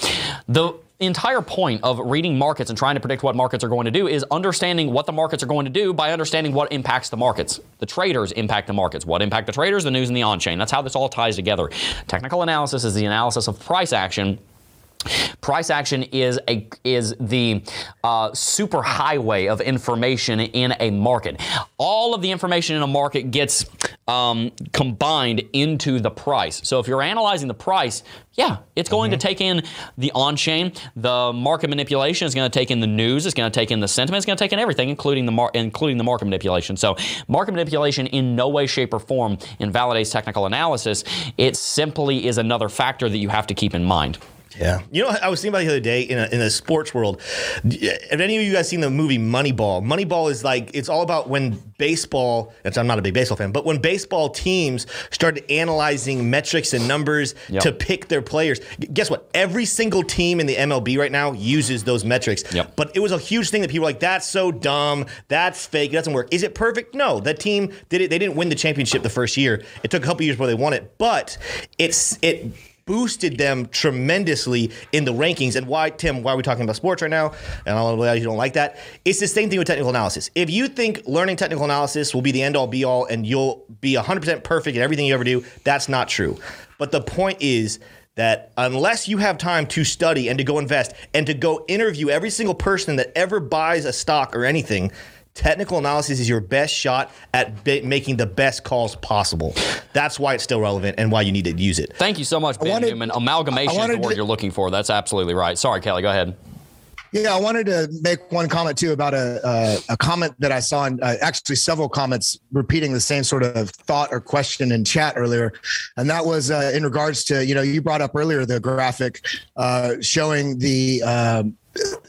The entire point of reading markets and trying to predict what markets are going to do is understanding what the markets are going to do by understanding what impacts the markets. The traders impact the markets. What impact the traders? The news and the on-chain. That's how this all ties together. Technical analysis is the analysis of price action. Price action is the super highway of information in a market. All of the information in a market gets combined into the price. So if you're analyzing the price, yeah, it's going to take in the on-chain, the market manipulation is going to take in the news, it's going to take in the sentiment, it's going to take in everything, including the market manipulation. So market manipulation in no way, shape, or form invalidates technical analysis. It simply is another factor that you have to keep in mind. Yeah. You know, I was thinking about the other day in the sports world. Have any of you guys seen the movie Moneyball? Moneyball is like, it's all about when baseball, I'm not a big baseball fan, but when baseball teams started analyzing metrics and numbers to pick their players. Guess what? Every single team in the MLB right now uses those metrics. Yep. But it was a huge thing that people were like, that's so dumb. That's fake. It doesn't work. Is it perfect? No. That team did it. They didn't win the championship the first year. It took a couple years before they won it, but it boosted them tremendously in the rankings. And why, Tim, why are we talking about sports right now? And I'll realize you don't like that. It's the same thing with technical analysis. If you think learning technical analysis will be the end all be all and you'll be 100% perfect in everything you ever do, that's not true. But the point is that unless you have time to study and to go invest and to go interview every single person that ever buys a stock or anything, technical analysis is your best shot at making the best calls possible. That's why it's still relevant and why you need to use it. Thank you so much, Ben Newman. Amalgamation is the word you're looking for. That's absolutely right. Sorry, Kelly, go ahead. Yeah, I wanted to make one comment too about a comment that I saw, and actually several comments repeating the same sort of thought or question in chat earlier, and that was in regards to, you brought up earlier the graphic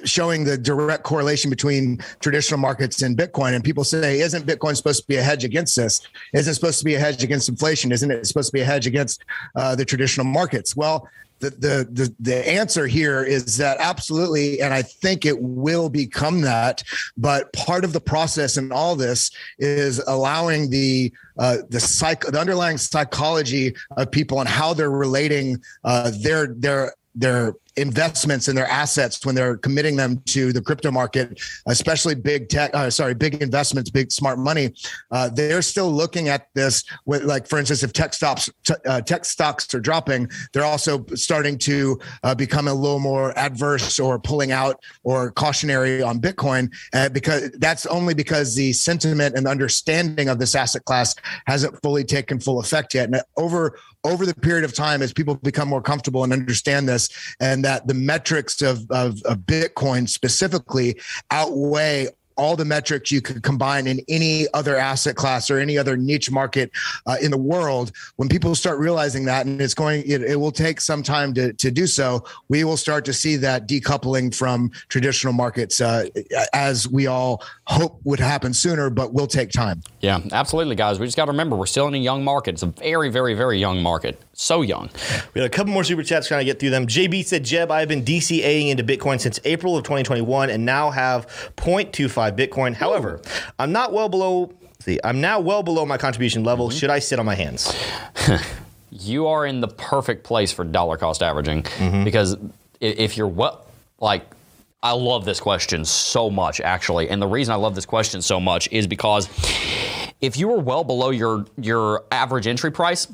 showing the direct correlation between traditional markets and Bitcoin. And people say, isn't Bitcoin supposed to be a hedge against this? Isn't it supposed to be a hedge against inflation? Isn't it supposed to be a hedge against the traditional markets? Well, the answer here is that absolutely, and I think it will become that. But part of the process in all this is allowing the underlying psychology of people and how they're relating their investments and their assets when they're committing them to the crypto market, especially big investments, big smart money. They're still looking at this with, like, for instance, if tech stocks are dropping, they're also starting to become a little more adverse or pulling out or cautionary on Bitcoin, because that's only because the sentiment and understanding of this asset class hasn't fully taken full effect yet. And over the period of time, as people become more comfortable and understand this, and that the metrics of Bitcoin specifically outweigh all the metrics you could combine in any other asset class or any other niche market in the world. When people start realizing that, and it will take some time to do so, we will start to see that decoupling from traditional markets as we all hope would happen sooner, but will take time. Yeah, absolutely, guys. We just got to remember, we're still in a young market. It's a very, very, very young market. So young. We had a couple more super chats trying to get through them. JB said, Jeb, I've been DCAing into Bitcoin since April of 2021 and now have 0.25 Bitcoin. However, I'm now well below my contribution level. Mm-hmm. Should I sit on my hands? You are in the perfect place for dollar cost averaging because if you're I love this question so much, actually. And the reason I love this question so much is because if you are well below your average entry price,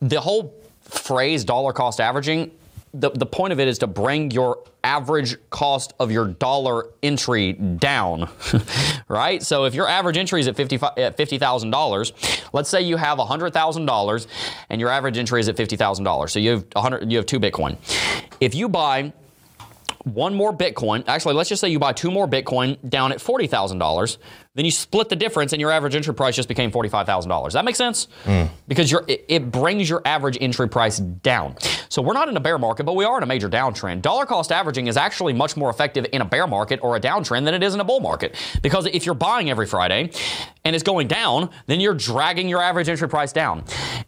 the whole phrase dollar cost averaging, the point of it is to bring your average cost of your dollar entry down, right? So if your average entry is at $50,000, let's say you have $100,000 and your average entry is at $50,000. So you have 2 Bitcoin. If you buy one more Bitcoin, actually, let's just say you buy 2 more Bitcoin down at $40,000, then you split the difference and your average entry price just became $45,000. That makes sense? Mm. Because it brings your average entry price down. So we're not in a bear market, but we are in a major downtrend. Dollar cost averaging is actually much more effective in a bear market or a downtrend than it is in a bull market. Because if you're buying every Friday and it's going down, then you're dragging your average entry price down.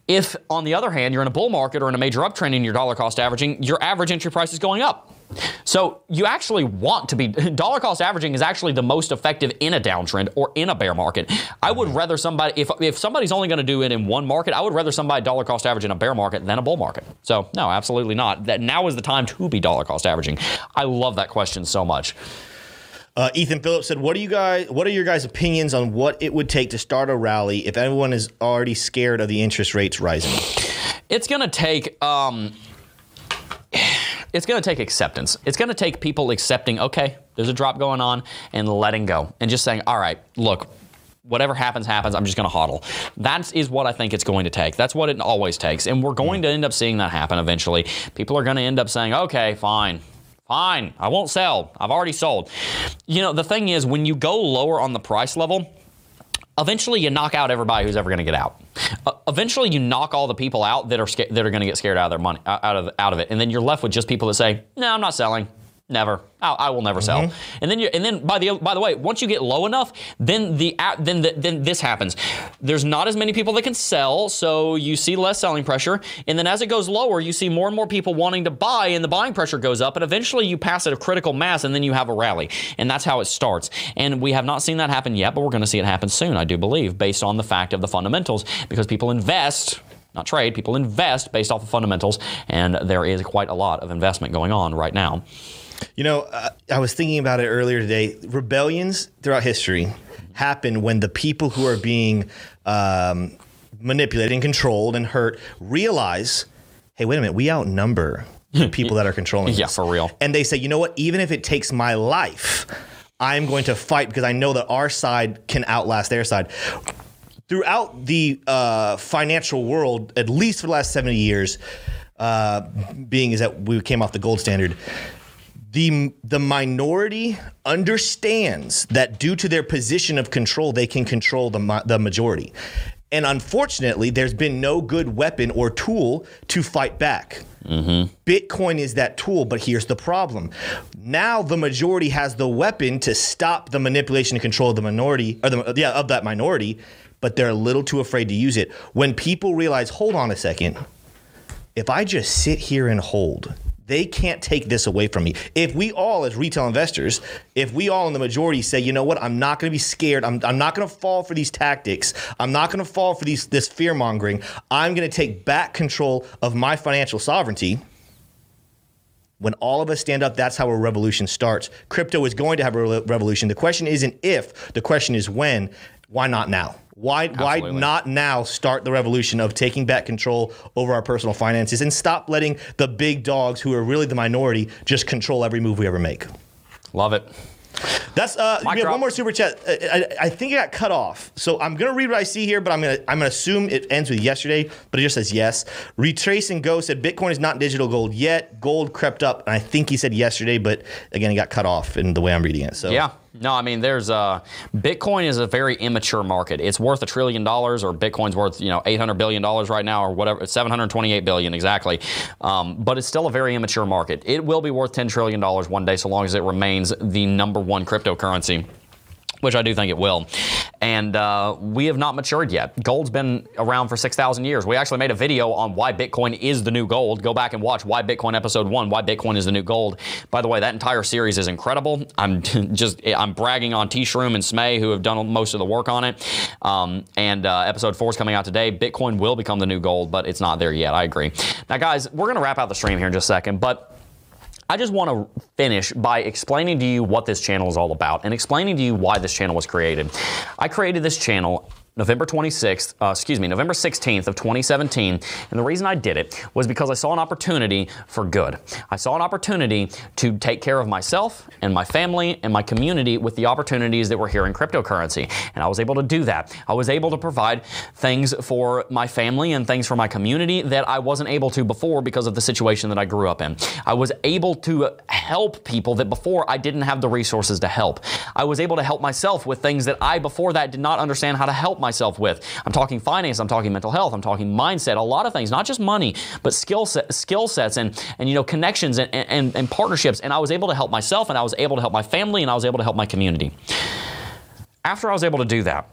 If, on the other hand, you're in a bull market or in a major uptrend in your dollar cost averaging, your average entry price is going up. So you actually want to be, dollar cost averaging is actually the most effective in a downtrend or in a bear market. I would rather somebody, if somebody's only going to do it in one market, I would rather somebody dollar cost average in a bear market than a bull market. So no, absolutely not. That now is the time to be dollar cost averaging. I love that question so much. Ethan Phillips said, what are your guys' opinions on what it would take to start a rally if everyone is already scared of the interest rates rising? It's going to take, it's going to take acceptance. It's going to take people accepting, okay, there's a drop going on, and letting go. And just saying, all right, look, whatever happens, happens. I'm just going to hodl. That is what I think it's going to take. That's what it always takes. And we're going to end up seeing that happen eventually. People are going to end up saying, okay, fine. I won't sell. I've already sold. You know, the thing is, when you go lower on the price level, eventually you knock out everybody who's ever going to get out. Eventually you knock all the people out that are going to get scared out of their money, out of it, and then you're left with just people that say, "No, I'm not selling. Never. I will never sell." And then by the way, once you get low enough, then this happens. There's not as many people that can sell, so you see less selling pressure. And then as it goes lower, you see more and more people wanting to buy, and the buying pressure goes up. And eventually, you pass at a critical mass, and then you have a rally. And that's how it starts. And we have not seen that happen yet, but we're going to see it happen soon, I do believe, based on the fact of the fundamentals, because people invest. Not trade, people invest based off of fundamentals, and there is quite a lot of investment going on right now. You know, I was thinking about it earlier today. Rebellions throughout history happen when the people who are being manipulated and controlled and hurt realize, hey, wait a minute, we outnumber the people that are controlling us. Yeah, for real. And they say, you know what, even if it takes my life, I'm going to fight because I know that our side can outlast their side. Throughout the financial world, at least for the last 70 years, being is that we came off the gold standard, the minority understands that due to their position of control, they can control the majority. And unfortunately, there's been no good weapon or tool to fight back. Mm-hmm. Bitcoin is that tool, but here's the problem. Now the majority has the weapon to stop the manipulation and control of the minority, of that minority, but they're a little too afraid to use it. When people realize, hold on a second, if I just sit here and hold, they can't take this away from me. If we all as retail investors, if we all in the majority say, you know what, I'm not going to be scared. I'm not going to fall for these tactics. I'm not going to fall for this fear mongering. I'm going to take back control of my financial sovereignty. When all of us stand up, that's how a revolution starts. Crypto is going to have a revolution. The question isn't if, the question is when. Why not now? Why not now start the revolution of taking back control over our personal finances and stop letting the big dogs, who are really the minority, just control every move we ever make? Love it. That's we have one more super chat. I think it got cut off, so I'm gonna read what I see here, but I'm gonna assume it ends with yesterday, but it just says yes. Retracing Go said Bitcoin is not digital gold yet. Gold crept up, and I think he said yesterday, but again, it got cut off in the way I'm reading it. So yeah. No, I mean, there's Bitcoin is a very immature market. It's worth $1 trillion, or Bitcoin's worth, you know, $800 billion right now, or whatever, $728 billion exactly. But it's still a very immature market. It will be worth $10 trillion one day, so long as it remains the number one cryptocurrency, which I do think it will. And we have not matured yet. Gold's been around for 6,000 years. We actually made a video on why Bitcoin is the new gold. Go back and watch Why Bitcoin episode 1, Why Bitcoin is the New Gold. By the way, that entire series is incredible. I'm bragging on T-Shroom and Smay, who have done most of the work on it. And episode 4 is coming out today. Bitcoin will become the new gold, but it's not there yet. I agree. Now, guys, we're going to wrap out the stream here in just a second, but I just want to finish by explaining to you what this channel is all about and explaining to you why this channel was created. I created this channel November 16th of 2017. And the reason I did it was because I saw an opportunity for good. I saw an opportunity to take care of myself and my family and my community with the opportunities that were here in cryptocurrency. And I was able to do that. I was able to provide things for my family and things for my community that I wasn't able to before because of the situation that I grew up in. I was able to help people that before I didn't have the resources to help. I was able to help myself with things that I before that did not understand how to help myself with. I'm talking finance, I'm talking mental health, I'm talking mindset, a lot of things, not just money, but skill sets and you know, connections and partnerships. And I was able to help myself, and I was able to help my family, and I was able to help my community. After I was able to do that,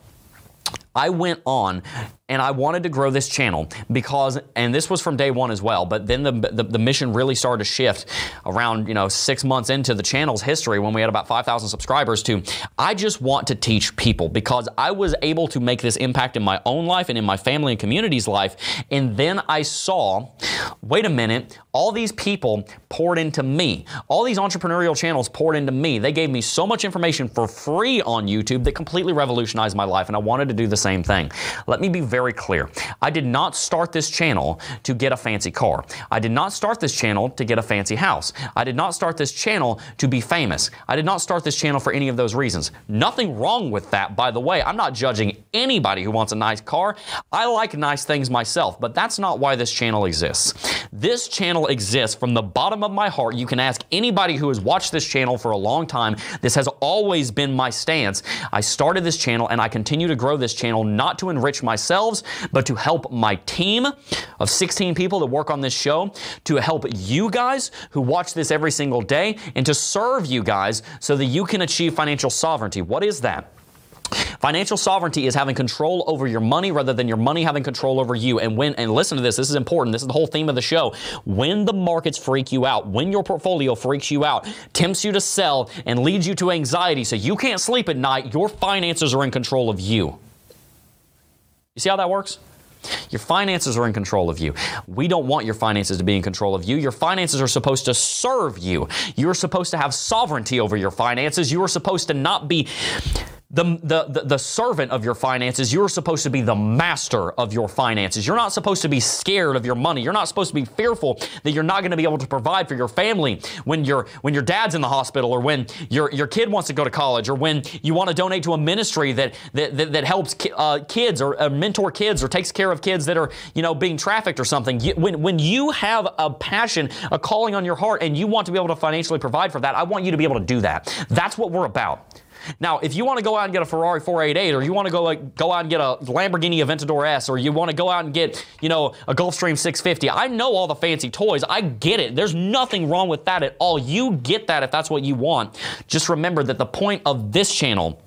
I went on and I wanted to grow this channel because, and this was from day one as well, but then the mission really started to shift around, 6 months into the channel's history when we had about 5,000 subscribers to, I just want to teach people because I was able to make this impact in my own life and in my family and community's life. And then I saw, wait a minute, all these people poured into me. All these entrepreneurial channels poured into me. They gave me so much information for free on YouTube that completely revolutionized my life, and I wanted to do the same thing. Let me be very clear. I did not start this channel to get a fancy car. I did not start this channel to get a fancy house. I did not start this channel to be famous. I did not start this channel for any of those reasons. Nothing wrong with that, by the way. I'm not judging anybody who wants a nice car. I like nice things myself, but that's not why this channel exists. This channel exists from the bottom of my heart. You can ask anybody who has watched this channel for a long time. This has always been my stance. I started this channel and I continue to grow this channel not to enrich myself, but to help my team of 16 people that work on this show, to help you guys who watch this every single day, and to serve you guys so that you can achieve financial sovereignty. What is that? Financial sovereignty is having control over your money rather than your money having control over you. And listen to this. This is important. This is the whole theme of the show. When the markets freak you out, when your portfolio freaks you out, tempts you to sell, and leads you to anxiety so you can't sleep at night, your finances are in control of you. You see how that works? Your finances are in control of you. We don't want your finances to be in control of you. Your finances are supposed to serve you. You're supposed to have sovereignty over your finances. You are supposed to not be the servant of your finances. You're supposed to be the master of your finances. You're not supposed to be scared of your money. You're not supposed to be fearful that you're not going to be able to provide for your family when your dad's in the hospital, or when your kid wants to go to college, or when you want to donate to a ministry that helps kids or mentor kids or takes care of kids that are being trafficked or something. When you have a passion, a calling on your heart, and you want to be able to financially provide for that, I want you to be able to do that. That's what we're about. Now, if you want to go out and get a Ferrari 488, or you want to go out and get a Lamborghini Aventador S, or you want to go out and get, a Gulfstream 650, I know all the fancy toys. I get it. There's nothing wrong with that at all. You get that if that's what you want. Just remember that the point of this channel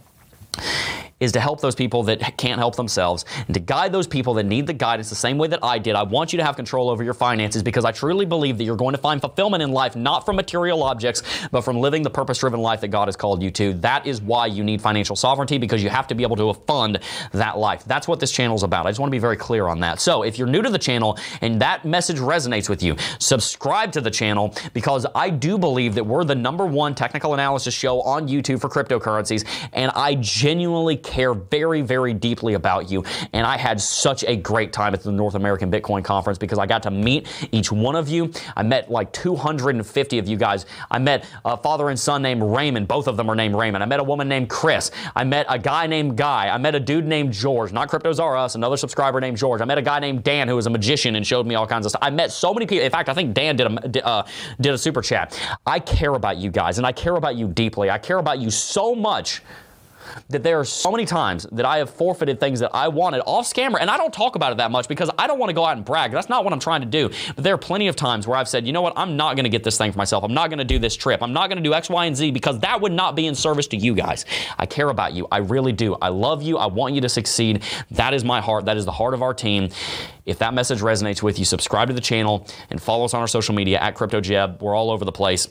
is to help those people that can't help themselves and to guide those people that need the guidance the same way that I did. I want you to have control over your finances because I truly believe that you're going to find fulfillment in life, not from material objects, but from living the purpose-driven life that God has called you to. That is why you need financial sovereignty, because you have to be able to fund that life. That's what this channel is about. I just want to be very clear on that. So if you're new to the channel and that message resonates with you, subscribe to the channel, because I do believe that we're the number one technical analysis show on YouTube for cryptocurrencies, and I genuinely care very, very deeply about you. And I had such a great time at the North American Bitcoin Conference because I got to meet each one of you. I met like 250 of you guys. I met a father and son named Raymond. Both of them are named Raymond. I met a woman named Chris. I met a guy named Guy. I met a dude named George. Not Cryptos R Us, another subscriber named George. I met a guy named Dan who was a magician and showed me all kinds of stuff. I met so many people. In fact, I think Dan did a super chat. I care about you guys, and I care about you deeply. I care about you so much that there are so many times that I have forfeited things that I wanted off camera, and I don't talk about it that much because I don't want to go out and brag. That's not what I'm trying to do. But there are plenty of times where I've said, you know what, I'm not going to get this thing for myself. I'm not going to do this trip. I'm not going to do X, Y, and Z because that would not be in service to you guys. I care about you. I really do. I love you. I want you to succeed. That is my heart. That is the heart of our team. If that message resonates with you, subscribe to the channel and follow us on our social media at Crypto Jeb. We're all over the place.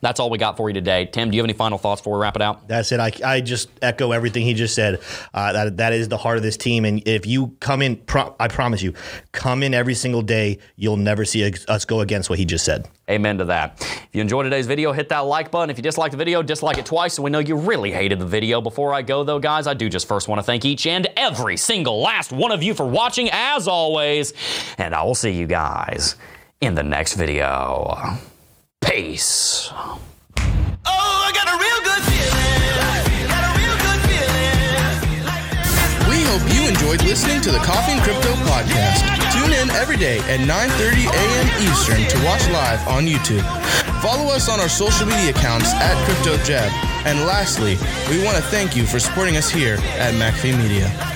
That's all we got for you today. Tim, do you have any final thoughts before we wrap it out? That's it. I just echo everything he just said. That is the heart of this team. And if you come in, I promise you, come in every single day, you'll never see us go against what he just said. Amen to that. If you enjoyed today's video, hit that like button. If you dislike the video, dislike it twice so we know you really hated the video. Before I go, though, guys, I do just first want to thank each and every single last one of you for watching, as always. And I will see you guys in the next video. Peace. Oh, I got a real good feeling. Got a real good feeling. Like there is. We hope you enjoyed listening to the Coffee and Crypto Podcast. Tune in every day at 9:30 a.m. Eastern to watch live on YouTube. Follow us on our social media accounts at Crypto Jeb. And lastly, we want to thank you for supporting us here at McAfee Media.